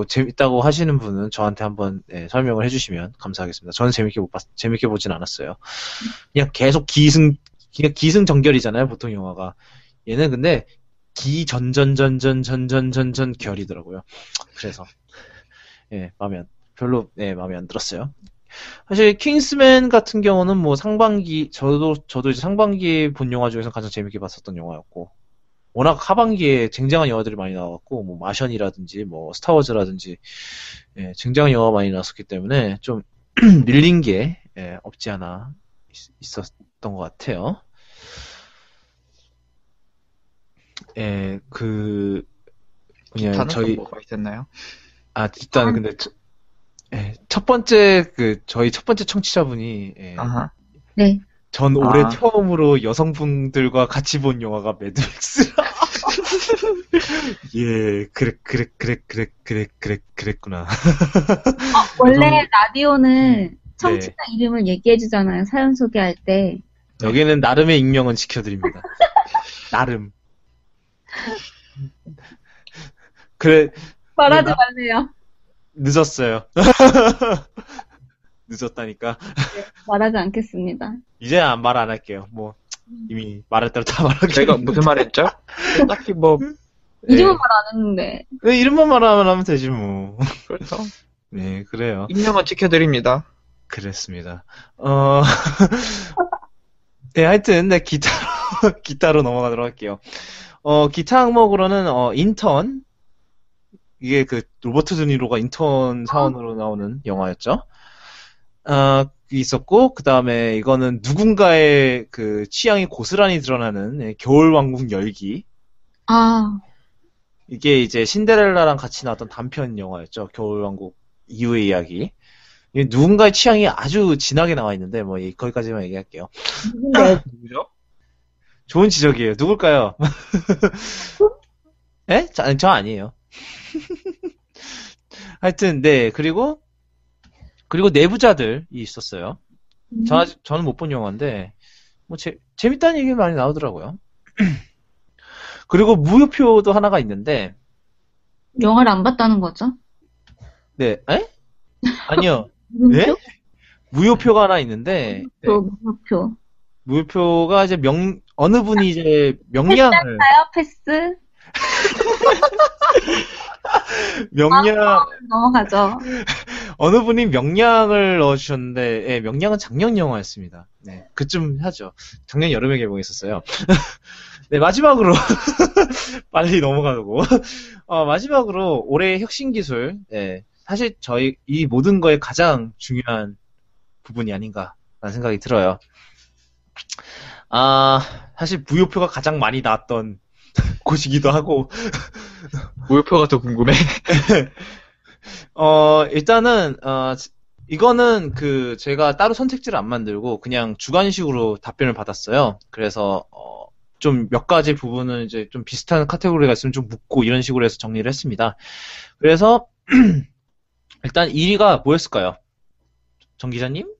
재밌다고 하시는 분은 저한테 한번 설명을 해주시면 감사하겠습니다. 저는 재밌게 보진 않았어요. 그냥 계속 기승전결이잖아요, 보통 영화가. 얘는 근데 기전전전전전전전전결이더라고요. 그래서 마음에 안 들었어요. 사실 킹스맨 같은 경우는 상반기 저도 이제 상반기에 본 영화 중에서 가장 재밌게 봤었던 영화였고 워낙 하반기에 쟁쟁한 영화들이 많이 나왔고 마션이라든지 스타워즈라든지 예, 쟁쟁한 영화 많이 나왔었기 때문에 좀 밀린 게 없지 않아 있었던 것 같아요. 예, 저희 뭐가 있었나요? 일단은 근데 첫 번째 저희 첫 번째 청취자분이 네. 전 올해 처음으로 여성분들과 같이 본 영화가 매드맥스라. 예, 그랬구나. 원래 라디오는 청취자 네. 이름을 얘기해주잖아요. 사연 소개할 때. 여기는 나름의 익명은 지켜드립니다. 나름. 그래. 말하지 말래요. 늦었어요. 늦었다니까. 네, 말하지 않겠습니다. 이제 말 안 할게요. 이미 말할 대로 다 말할게요. 제가 무슨 말했죠? 딱히 이름만 말 안 했는데. 네, 이름만 말하면 되지 그렇죠. 네, 그래요. 익명은 지켜드립니다. 그랬습니다. 네, 하여튼 기타로 넘어가도록 할게요. 기타 항목으로는 인턴. 이게 로버트 드니로가 인턴 사원으로 나오는 영화였죠. 있었고, 그 다음에 이거는 누군가의 취향이 고스란히 드러나는 겨울왕국 열기. 이게 이제 신데렐라랑 같이 나왔던 단편 영화였죠. 겨울왕국 이후의 이야기. 누군가의 취향이 아주 진하게 나와 있는데, 거기까지만 얘기할게요. 누군가요? 누구죠? 좋은 지적이에요. 누굴까요? 에? 저 아니에요. 하여튼 네. 그리고 내부자들이 있었어요. 저는 못 본 영화인데 뭐 재밌다는 얘기가 많이 나오더라고요. 그리고 무효표도 하나가 있는데 영화를 안 봤다는 거죠? 네, 에? 아니요. 무효표? 네? 무효표가 하나 있는데 무효표. 네. 무효표가 이제 어느 분이 이제 명량을 패스. 명량 넘어가죠. 어느 분이 명량을 넣어주셨는데, 예, 명량은 작년 영화였습니다. 네, 그쯤 하죠. 작년 여름에 개봉했었어요. 네, 마지막으로 빨리 넘어가고 마지막으로 올해의 혁신 기술, 예, 사실 저희 이 모든 거에 가장 중요한 부분이 아닌가라는 생각이 들어요. 아, 사실 무효표가 가장 많이 나왔던 곳이기도 하고. 무효표가 더 궁금해. 일단은 이거는 그 제가 따로 선택지를 안 만들고 그냥 주관식으로 답변을 받았어요. 그래서 좀 몇 가지 부분은 이제 좀 비슷한 카테고리가 있으면 좀 묻고 이런 식으로 해서 정리를 했습니다. 그래서 일단 1위가 뭐였을까요? 정 기자님?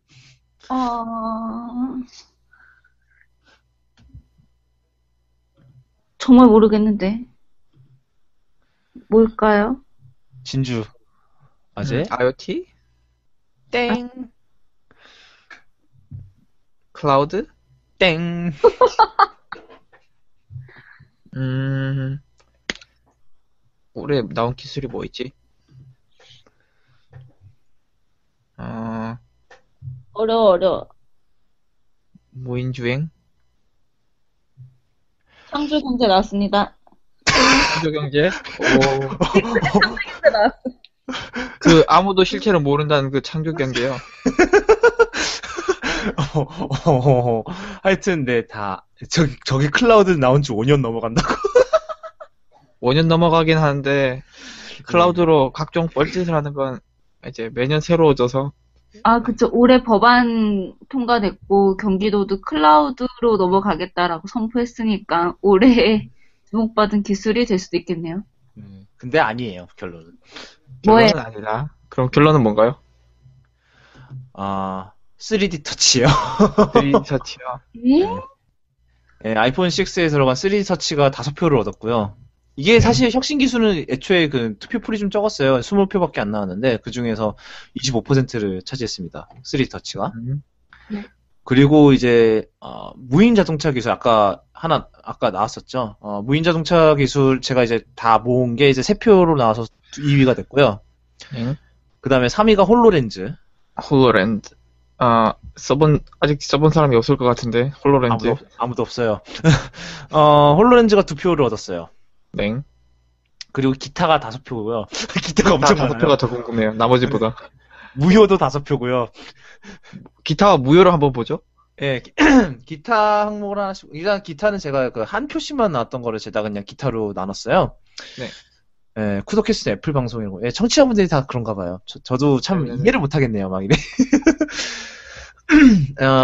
정말 모르겠는데. 뭘까요? 진주. 아재? IoT? 땡. 클라우드? 땡. 올해 나온 기술이 뭐 있지? 어려워. 무인주행? 창조경제 나왔습니다. 창조경제? 그 아무도 실체를 모른다는 그 창조경제요. 하여튼 네, 다 저기 클라우드 나온 지 5년 넘어간다고. 5년 넘어가긴 하는데 클라우드로 각종 뻘짓을 하는 건 이제 매년 새로워져서. 아, 그쵸. 올해 법안 통과됐고 경기도도 클라우드로 넘어가겠다라고 선포했으니까 올해 주목받은 기술이 될 수도 있겠네요. 근데 아니에요, 결론은. 뭐예요? 결론은 아니라. 그럼 결론은 뭔가요? 3D 터치요. 3D 터치요. 네, 아이폰 6에 들어간 3D 터치가 5표를 얻었고요. 이게 사실 혁신 기술은 애초에 그 투표풀이 좀 적었어요. 20표밖에 안 나왔는데 그 중에서 25%를 차지했습니다. 3D 터치가. 그리고 이제 무인 자동차 기술 아까 나왔었죠. 무인 자동차 기술 제가 이제 다 모은 게 이제 3표로 나와서 2위가 됐고요. 그다음에 3위가 홀로렌즈. 홀로렌즈. 아직 써본 사람이 없을 것 같은데 홀로렌즈. 아무도 없어요. 홀로렌즈가 2표를 얻었어요. 네. 그리고 기타가 5표고요. 기타가 엄청 많아요. 5표가 더 궁금해요. 나머지보다. 무효도 5표고요. 기타와 무효를 한번 보죠. 예, 네, 기타 항목을 하나씩. 일단 기타는 제가 그 한 표씩만 나왔던 거를 제가 그냥 기타로 나눴어요. 네. 예, 쿠도캐스트 애플 방송이고. 예, 청취자분들이 다 그런가 봐요. 저도 참 네네네. 이해를 못 하겠네요, 막 이래.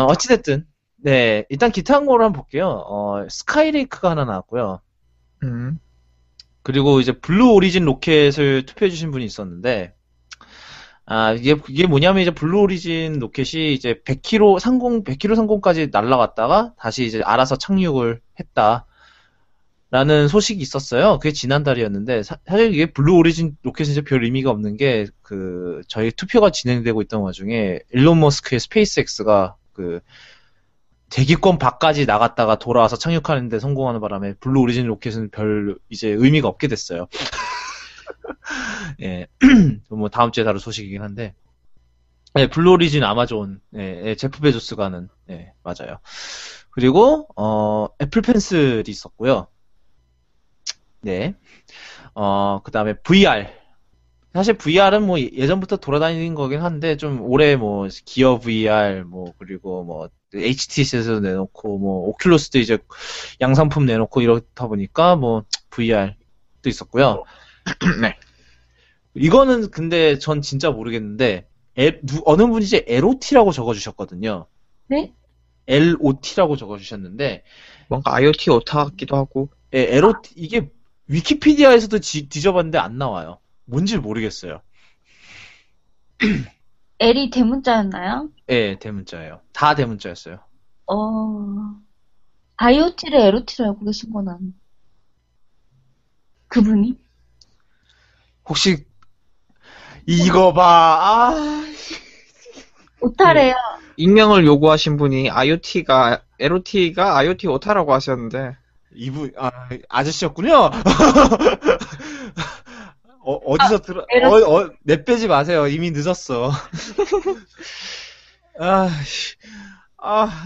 어찌됐든 네, 일단 기타 항목을 한번 볼게요. 스카이레이크가 하나 나왔고요. 그리고 이제 블루 오리진 로켓을 투표해주신 분이 있었는데, 이게 뭐냐면 이제 블루 오리진 로켓이 이제 100km 상공까지 날아갔다가 다시 이제 알아서 착륙을 했다라는 소식이 있었어요. 그게 지난달이었는데, 사실 이게 블루 오리진 로켓은 이제 별 의미가 없는 게, 저희 투표가 진행되고 있던 와중에, 일론 머스크의 스페이스X가 대기권 밖까지 나갔다가 돌아와서 착륙하는데 성공하는 바람에 블루 오리진 로켓은 별 이제 의미가 없게 됐어요. 예, 뭐 다음 주에 다룰 소식이긴 한데, 예, 블루 오리진 아마존, 예, 제프 베조스가 하는, 예, 맞아요. 그리고 애플펜슬이 있었고요. 네, 그다음에 VR. 사실 VR은 뭐 예전부터 돌아다니는 거긴 한데 좀 올해 뭐 기어 VR 뭐 그리고 뭐 HTC에서 내놓고 뭐 오큘러스도 이제 양산품 내놓고 이렇다 보니까 뭐 VR도 있었고요. 네. 이거는 근데 전 진짜 모르겠는데 어느 분이 이제 LOT라고 적어주셨거든요. 네? LOT라고 적어주셨는데 뭔가 IoT 오타 같기도 하고. 예, 이게 위키피디아에서도 뒤져봤는데 안 나와요. 뭔지 모르겠어요. L이 대문자였나요? 예, 대문자예요. 다 대문자였어요. IoT를 LOT로 알고 계신 건 아니에요. 그분이? 혹시 이거 봐. 아. 오타래요. 익명을 요구하신 분이 LOT가 IoT 오타라고 하셨는데 이분 아저씨였군요. 어디서 내빼지 마세요. 이미 늦었어.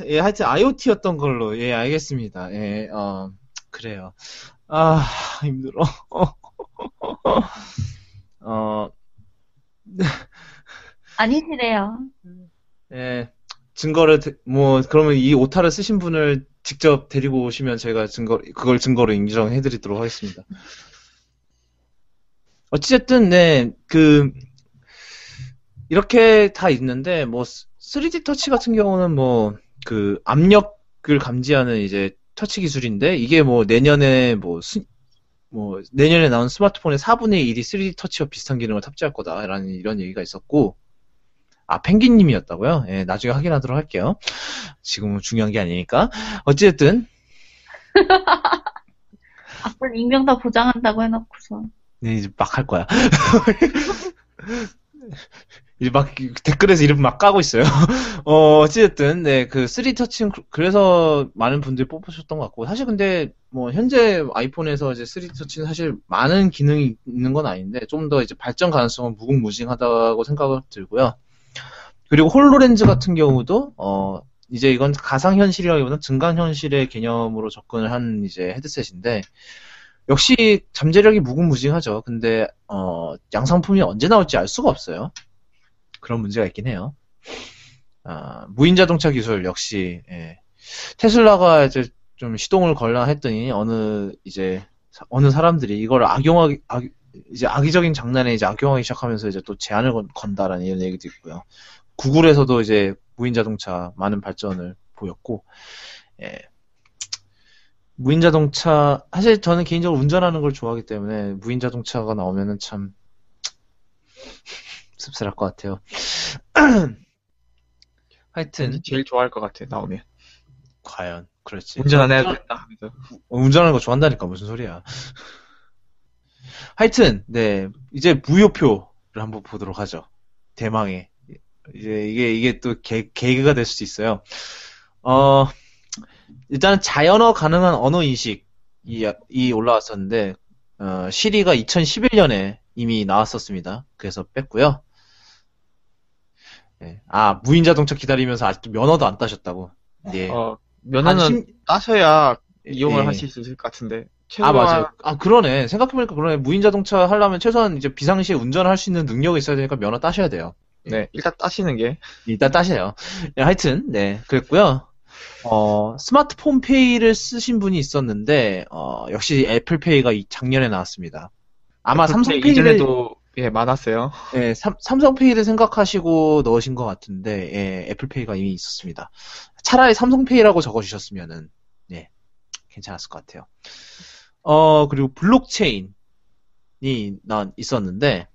예, 하여튼 IoT였던 걸로. 예, 알겠습니다. 예, 그래요. 아, 힘들어. 아니시래요. 예, 증거를 그러면 이 오타를 쓰신 분을 직접 데리고 오시면 제가 그걸 증거로 인정해드리도록 하겠습니다. 어쨌든, 네, 이렇게 다 있는데, 3D 터치 같은 경우는 압력을 감지하는 이제 터치 기술인데, 이게 내년에 내년에 나온 스마트폰의 4분의 1이 3D 터치와 비슷한 기능을 탑재할 거다라는 이런 얘기가 있었고, 아, 펭귄님이었다고요? 예, 나중에 확인하도록 할게요. 지금은 중요한 게 아니니까. 어쨌든. 앞으로 익명 다 보장한다고 해놓고서. 네, 이제 막 할 거야. 이제 막 댓글에서 이름 막 까고 있어요. 어찌됐든, 네, 3D 터치는 그래서 많은 분들이 뽑으셨던 것 같고, 사실 근데, 현재 아이폰에서 이제 3D 터치는 사실 많은 기능이 있는 건 아닌데, 좀 더 이제 발전 가능성은 무궁무진하다고 생각을 들고요. 그리고 홀로렌즈 같은 경우도, 이제 이건 가상현실이라기보다는 증강현실의 개념으로 접근을 한 이제 헤드셋인데, 역시 잠재력이 무궁무진하죠. 근데, 양상품이 언제 나올지 알 수가 없어요. 그런 문제가 있긴 해요. 아, 무인자동차 기술 역시, 예. 테슬라가 이제 좀 시동을 걸라 했더니 어느 사람들이 이걸 악의적인 장난에 이제 악용하기 시작하면서 이제 또 제한을 건다라는 이런 얘기도 있고요. 구글에서도 이제 무인자동차 많은 발전을 보였고, 예. 무인자동차, 사실 저는 개인적으로 운전하는 걸 좋아하기 때문에 무인자동차가 나오면은 참 씁쓸할 것 같아요. 하여튼 제일 좋아할 것 같아 나오면. 과연 그렇지. 운전안 해야 된다. 운전하는 거 좋아한다니까 무슨 소리야. 하여튼 네, 이제 무효표를 한번 보도록 하죠. 대망의 이제 이게 또 개그가 될 수도 있어요. 일단은 자연어 가능한 언어 인식이 올라왔었는데 시리가 2011년에 이미 나왔었습니다. 그래서 뺐고요. 네. 아, 무인자동차 기다리면서 아직도 면허도 안 따셨다고. 네. 면허는 따셔야 이용을 하실 수 있을 것 같은데. 최소한... 아, 맞아요. 아, 그러네. 생각해보니까 그러네. 무인자동차 하려면 최소한 이제 비상시에 운전을 할 수 있는 능력이 있어야 되니까 면허 따셔야 돼요. 네, 일단 따세요. 네, 하여튼 네, 그랬고요. 스마트폰 페이를 쓰신 분이 있었는데, 역시 애플페이가 작년에 나왔습니다. 아마 삼성페이를 이전에도 예 많았어요. 예, 삼성페이를 생각하시고 넣으신 것 같은데, 예, 애플페이가 이미 있었습니다. 차라리 삼성페이라고 적어주셨으면은 예 괜찮았을 것 같아요. 그리고 블록체인이 있었는데,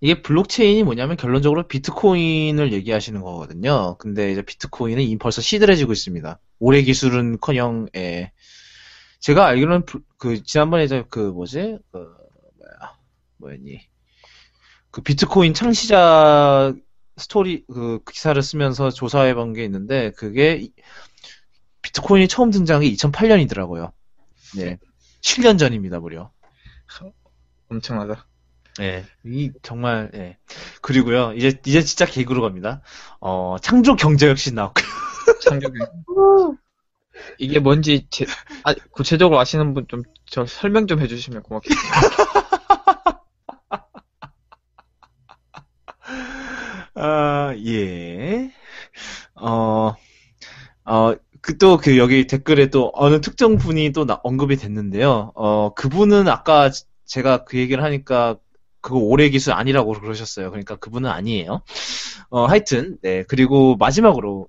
이게 블록체인이 뭐냐면 결론적으로 비트코인을 얘기하시는 거거든요. 근데 이제 비트코인은 이미 벌써 시들해지고 있습니다. 올해 기술은커녕, 예. 제가 알기로는 지난번에 비트코인 창시자 스토리 기사를 쓰면서 조사해본 게 있는데, 그게 비트코인이 처음 등장이 2008년이더라고요. 네, 7년 전입니다, 무려. 엄청나다. 예, 정말, 예. 그리고요, 이제 진짜 개그로 갑니다. 창조 경제 역시 나왔고요. 창조 경제. 이게 뭔지, 구체적으로 아시는 분 좀, 저 설명 좀 해주시면 고맙겠습니다. 아, 예. 여기 댓글에 또 어느 특정 분이 또 언급이 됐는데요. 그분은 아까 제가 그 얘기를 하니까 그거 올해 기술 아니라고 그러셨어요. 그러니까 그분은 아니에요. 하여튼 네, 그리고 마지막으로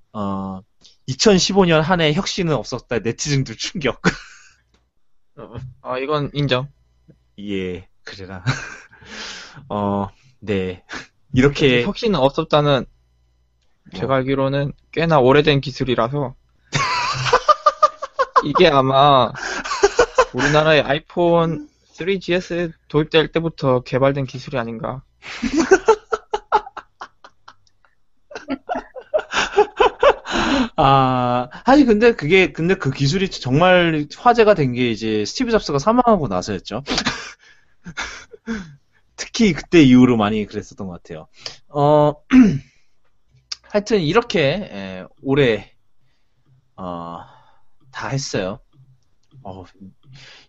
2015년 한 해 혁신은 없었다. 네티즌들 충격. 아, 이건 인정. 예, 그래라. 네. 이렇게. 혁신은 없었다는, 제가 알기로는 꽤나 오래된 기술이라서. 이게 아마 우리나라의 아이폰 3GS에 도입될 때부터 개발된 기술이 아닌가. 아, 사실 근데 그게, 근데 그 기술이 정말 화제가 된 게 이제 스티브 잡스가 사망하고 나서였죠. 특히 그때 이후로 많이 그랬었던 것 같아요. 하여튼 이렇게, 올해, 다 했어요.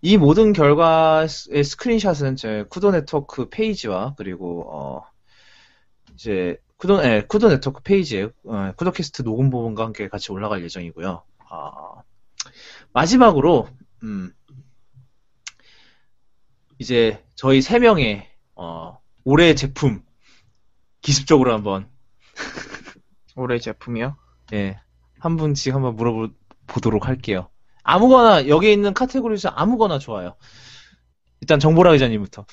이 모든 결과의 스크린샷은 제 쿠도 네트워크 페이지와, 그리고, 이제, 쿠도 네트워크 페이지에 쿠도캐스트 녹음 부분과 함께 같이 올라갈 예정이고요. 마지막으로 이제 저희 세 명의 올해 제품 기습적으로 한번 올해 제품이요? 네, 한 분씩 한번 물어보도록 할게요. 아무거나 여기 있는 카테고리에서 아무거나 좋아요. 일단 정보라 기자님부터.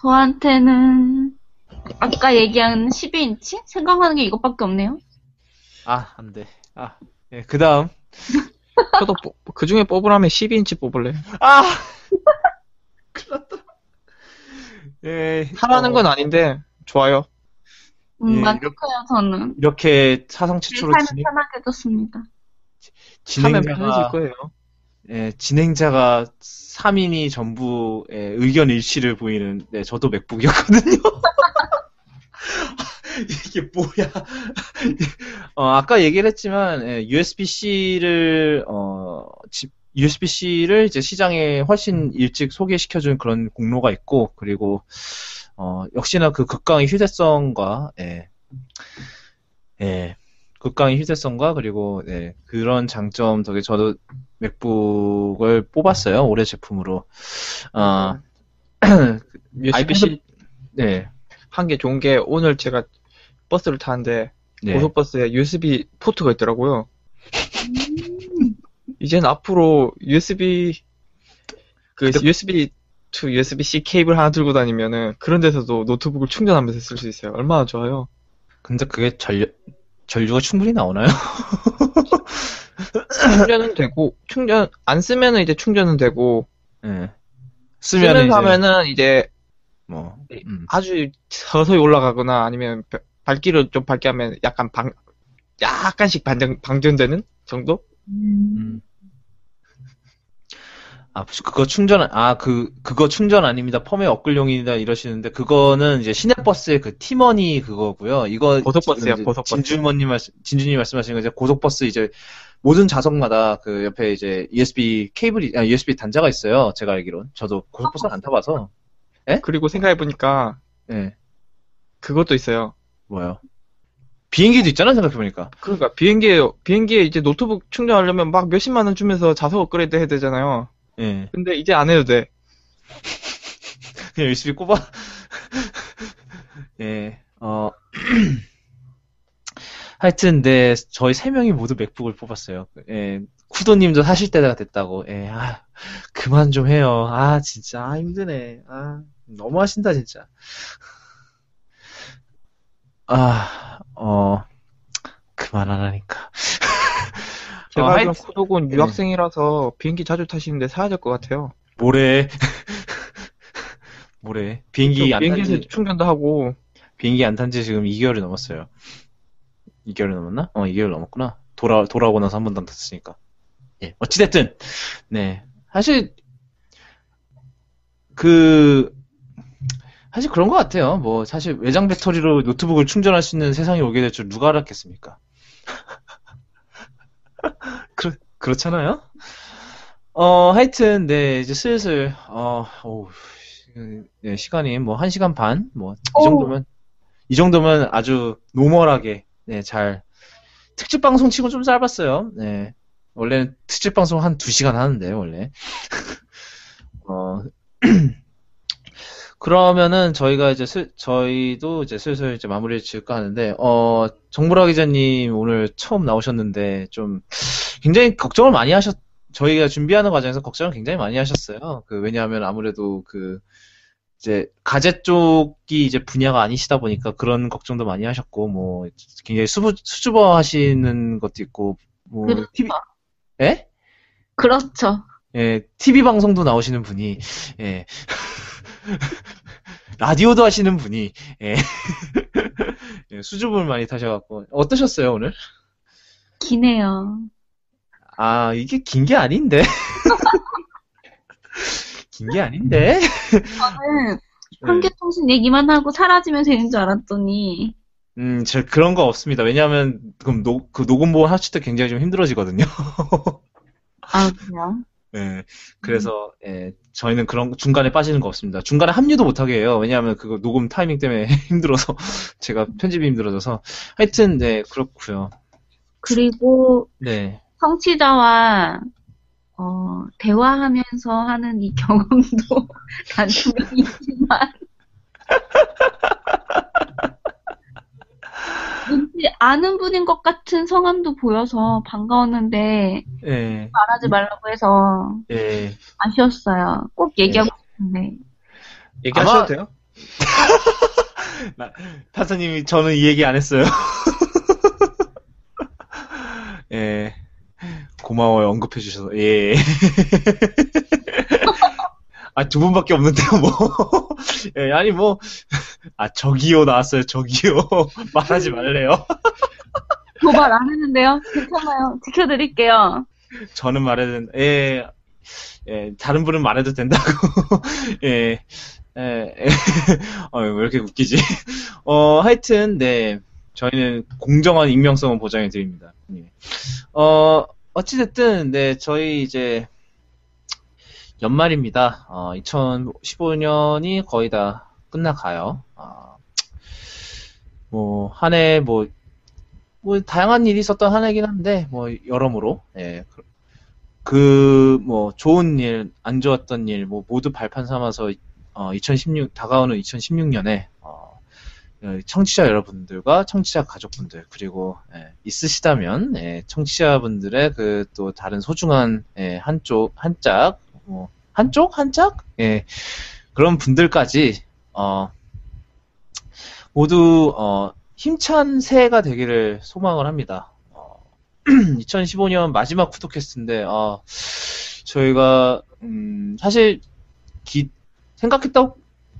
저한테는 아까 얘기한 12인치? 생각나는 게 이것밖에 없네요. 아, 안 돼. 아, 예, 그 다음. 저도 그 중에 뽑으라면 12인치 뽑을래요. 아! 큰일 났다. 예. 하라는 건 아닌데, 좋아요. 만족해요, 저는. 이렇게 사상 최초로. 삶이 편하게 해줬습니다. 삶이 편해질 거예요. 예, 진행자가 3인이 전부 의견 일치를 보이는, 네, 저도 맥북이었거든요. 이게 뭐야. 아까 얘기를 했지만, USB-C를, USB-C를 이제 시장에 훨씬 일찍 소개시켜준 그런 공로가 있고, 그리고, 역시나 그 극강의 휴대성과, 극강의 휴대성과, 그리고, 네, 그런 장점 덕에 저도 맥북을 뽑았어요. 올해 제품으로. USB-C, 네. 한 게 좋은 게, 오늘 제가 버스를 타는데, 네. 고속버스에 USB 포트가 있더라고요. 이젠 앞으로 USB to USB-C 케이블 하나 들고 다니면은, 그런 데서도 노트북을 충전하면서 쓸 수 있어요. 얼마나 좋아요. 근데 그게 전류가 충분히 나오나요? 충전은 되고, 충전 안 쓰면은 이제 충전은 되고, 예. 쓰면은 하면은 이제 뭐 아주 서서히 올라가거나 아니면 밝기를 좀 밝게 하면 약간 약간씩 방전되는 정도? 아, 그거 충전 아닙니다. 펌웨어 업글용이다 이러시는데, 그거는 이제 시내버스의 그 티머니 그거고요. 이거 고속버스야, 고속버스. 진준님 말씀하신 거 이제 고속버스 이제 모든 좌석마다 그 옆에 이제 USB 케이블이, 아, USB 단자가 있어요. 제가 알기론. 저도 고속버스는 안 타봐서. 예? 그리고 생각해 보니까, 예, 그것도 있어요. 뭐요? 비행기도 있잖아, 생각해보니까. 그러니까 비행기에 이제 노트북 충전하려면 막 몇십만 원 주면서 좌석 업그레이드 해야 되잖아요. 예. 근데 이제 안 해도 돼. 그냥 USB 꼽아. 예. 하여튼, 네, 저희 세 명이 모두 맥북을 뽑았어요. 예. 쿠도님도 사실 때가 됐다고. 예. 아, 그만 좀 해요. 아, 진짜. 아, 힘드네. 아, 너무 하신다, 진짜. 아, 그만하라니까. 제가 알기로 쿠도군 유학생이라서 비행기 자주 타시는데 사야 될 것 같아요. 모레. 비행기에서 충전도 하고. 비행기 안 탄 지 지금 2개월이 넘었어요. 2개월이 넘었나? 2개월 넘었구나. 돌아오고 나서 한 번도 안 탔으니까. 예, 어찌됐든. 네. 사실 그런 것 같아요. 뭐, 사실 외장 배터리로 노트북을 충전할 수 있는 세상이 오게 될 줄 누가 알았겠습니까? 그렇잖아요? 하여튼, 네, 이제 슬슬, 네, 시간이 뭐, 1시간 반? 뭐, 이 정도면 아주 노멀하게, 네, 잘, 특집 방송 치고 좀 짧았어요. 네. 원래는 특집 방송 한 2시간 하는데, 원래. 그러면은 저희가 이제 저희도 이제 슬슬 이제 마무리를 지을까 하는데, 정보라 기자님 오늘 처음 나오셨는데 좀 굉장히 걱정을 많이 저희가 준비하는 과정에서 걱정을 굉장히 많이 하셨어요. 왜냐하면 아무래도 이제 가제 쪽이 이제 분야가 아니시다 보니까 그런 걱정도 많이 하셨고, 뭐 굉장히 수줍어 하시는 것도 있고, 뭐 그렇죠. TV, 예? 그렇죠. 예, TV 방송도 나오시는 분이, 예. 라디오도 하시는 분이, 예. 예, 수줍음을 많이 타셔갖고. 어떠셨어요, 오늘? 기네요. 아, 이게 긴 게 아닌데. 긴 게 아닌데. 저는 한계통신 얘기만 하고 사라지면 되는 줄 알았더니. 저 그런 거 없습니다. 왜냐하면 그럼 그 녹음 보고 하실 때 굉장히 좀 힘들어지거든요. 아, 그냥. 예, 그래서, 예, 저희는 그런, 중간에 빠지는 거 없습니다. 중간에 합류도 못하게 해요. 왜냐하면 그거 녹음 타이밍 때문에 힘들어서, 제가 편집이 힘들어져서. 하여튼, 네, 그렇고요. 그리고, 네. 청취자와, 대화하면서 하는 이 경험도 단점이지만, 아는 분인 것 같은 성함도 보여서 반가웠는데, 예. 말하지 말라고 해서, 예. 아쉬웠어요. 꼭 얘기하고 싶은데. 얘기하셔도 돼요? 파사님이 저는 이 얘기 안 했어요. 예. 고마워요. 언급해주셔서. 예. 아, 두 분밖에 없는데요, 뭐. 예, 아니, 뭐. 아, 저기요, 나왔어요, 저기요. 말하지 말래요. 도발 안 했는데요? 괜찮아요. 지켜드릴게요. 저는 말해도 된다. 예, 예, 다른 분은 말해도 된다고. 예, 예, 예. 왜 이렇게 웃기지? 하여튼, 네. 저희는 공정한 익명성을 보장해드립니다. 예. 어찌됐든, 네, 저희 이제, 연말입니다. 2015년이 거의 다 끝나가요. 뭐, 한 해, 뭐, 다양한 일이 있었던 한 해긴 한데, 뭐, 여러모로, 예. 뭐, 좋은 일, 안 좋았던 일, 뭐, 모두 발판 삼아서, 다가오는 2016년에, 청취자 여러분들과 청취자 가족분들, 그리고, 예, 있으시다면, 예, 청취자분들의 또 다른 소중한, 예, 한짝, 뭐 한쪽? 한짝? 예. 그런 분들까지, 모두, 힘찬 새해가 되기를 소망을 합니다. 2015년 마지막 쿠토캐스트인데, 저희가, 사실,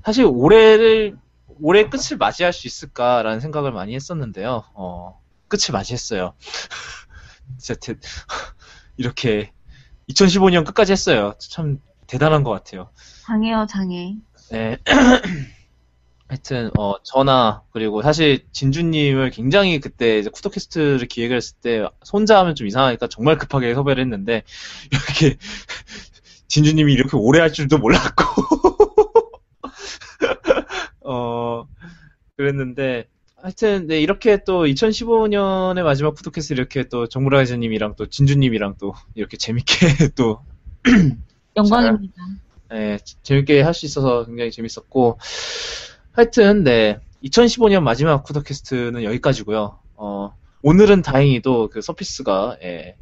사실 올해 끝을 맞이할 수 있을까라는 생각을 많이 했었는데요. 끝을 맞이했어요. 진짜 이렇게, 2015년 끝까지 했어요. 참 대단한 것 같아요. 장해요, 장해. 네. 하여튼 저나 그리고 사실 진주님을 굉장히 그때 이제 쿠토캐스트를 기획했을 때 혼자 하면 좀 이상하니까 정말 급하게 섭외를 했는데 이렇게 진주님이 이렇게 오래 할 줄도 몰랐고 그랬는데. 하여튼, 네, 이렇게 또 2015년의 마지막 쿠토캐스트 이렇게 또 정보라 기자님이랑 또 진주님이랑 또 이렇게 재밌게 또. 영광입니다. 네, 재밌게 할 수 있어서 굉장히 재밌었고. 하여튼, 네, 2015년 마지막 쿠토캐스트는 여기까지고요. 오늘은 다행히도 서피스가, 예,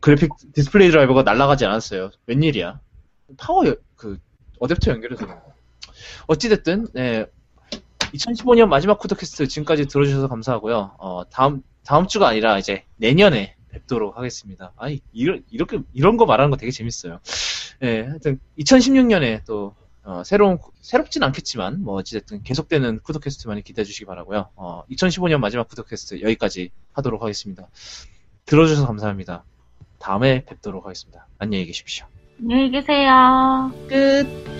그래픽 디스플레이 드라이버가 날아가지 않았어요. 웬일이야. 어댑터 연결해서. 어찌됐든, 네. 2015년 마지막 쿠토캐스트 지금까지 들어주셔서 감사하고요. 다음 주가 아니라 이제 내년에 뵙도록 하겠습니다. 아니, 이런 거 말하는 거 되게 재밌어요. 예, 하여튼, 2016년에 또, 새롭진 않겠지만, 뭐, 어찌됐든 계속되는 쿠토캐스트 많이 기대해 주시기 바라고요. 2015년 마지막 쿠토캐스트 여기까지 하도록 하겠습니다. 들어주셔서 감사합니다. 다음에 뵙도록 하겠습니다. 안녕히 계십시오. 안녕히 계세요. 끝!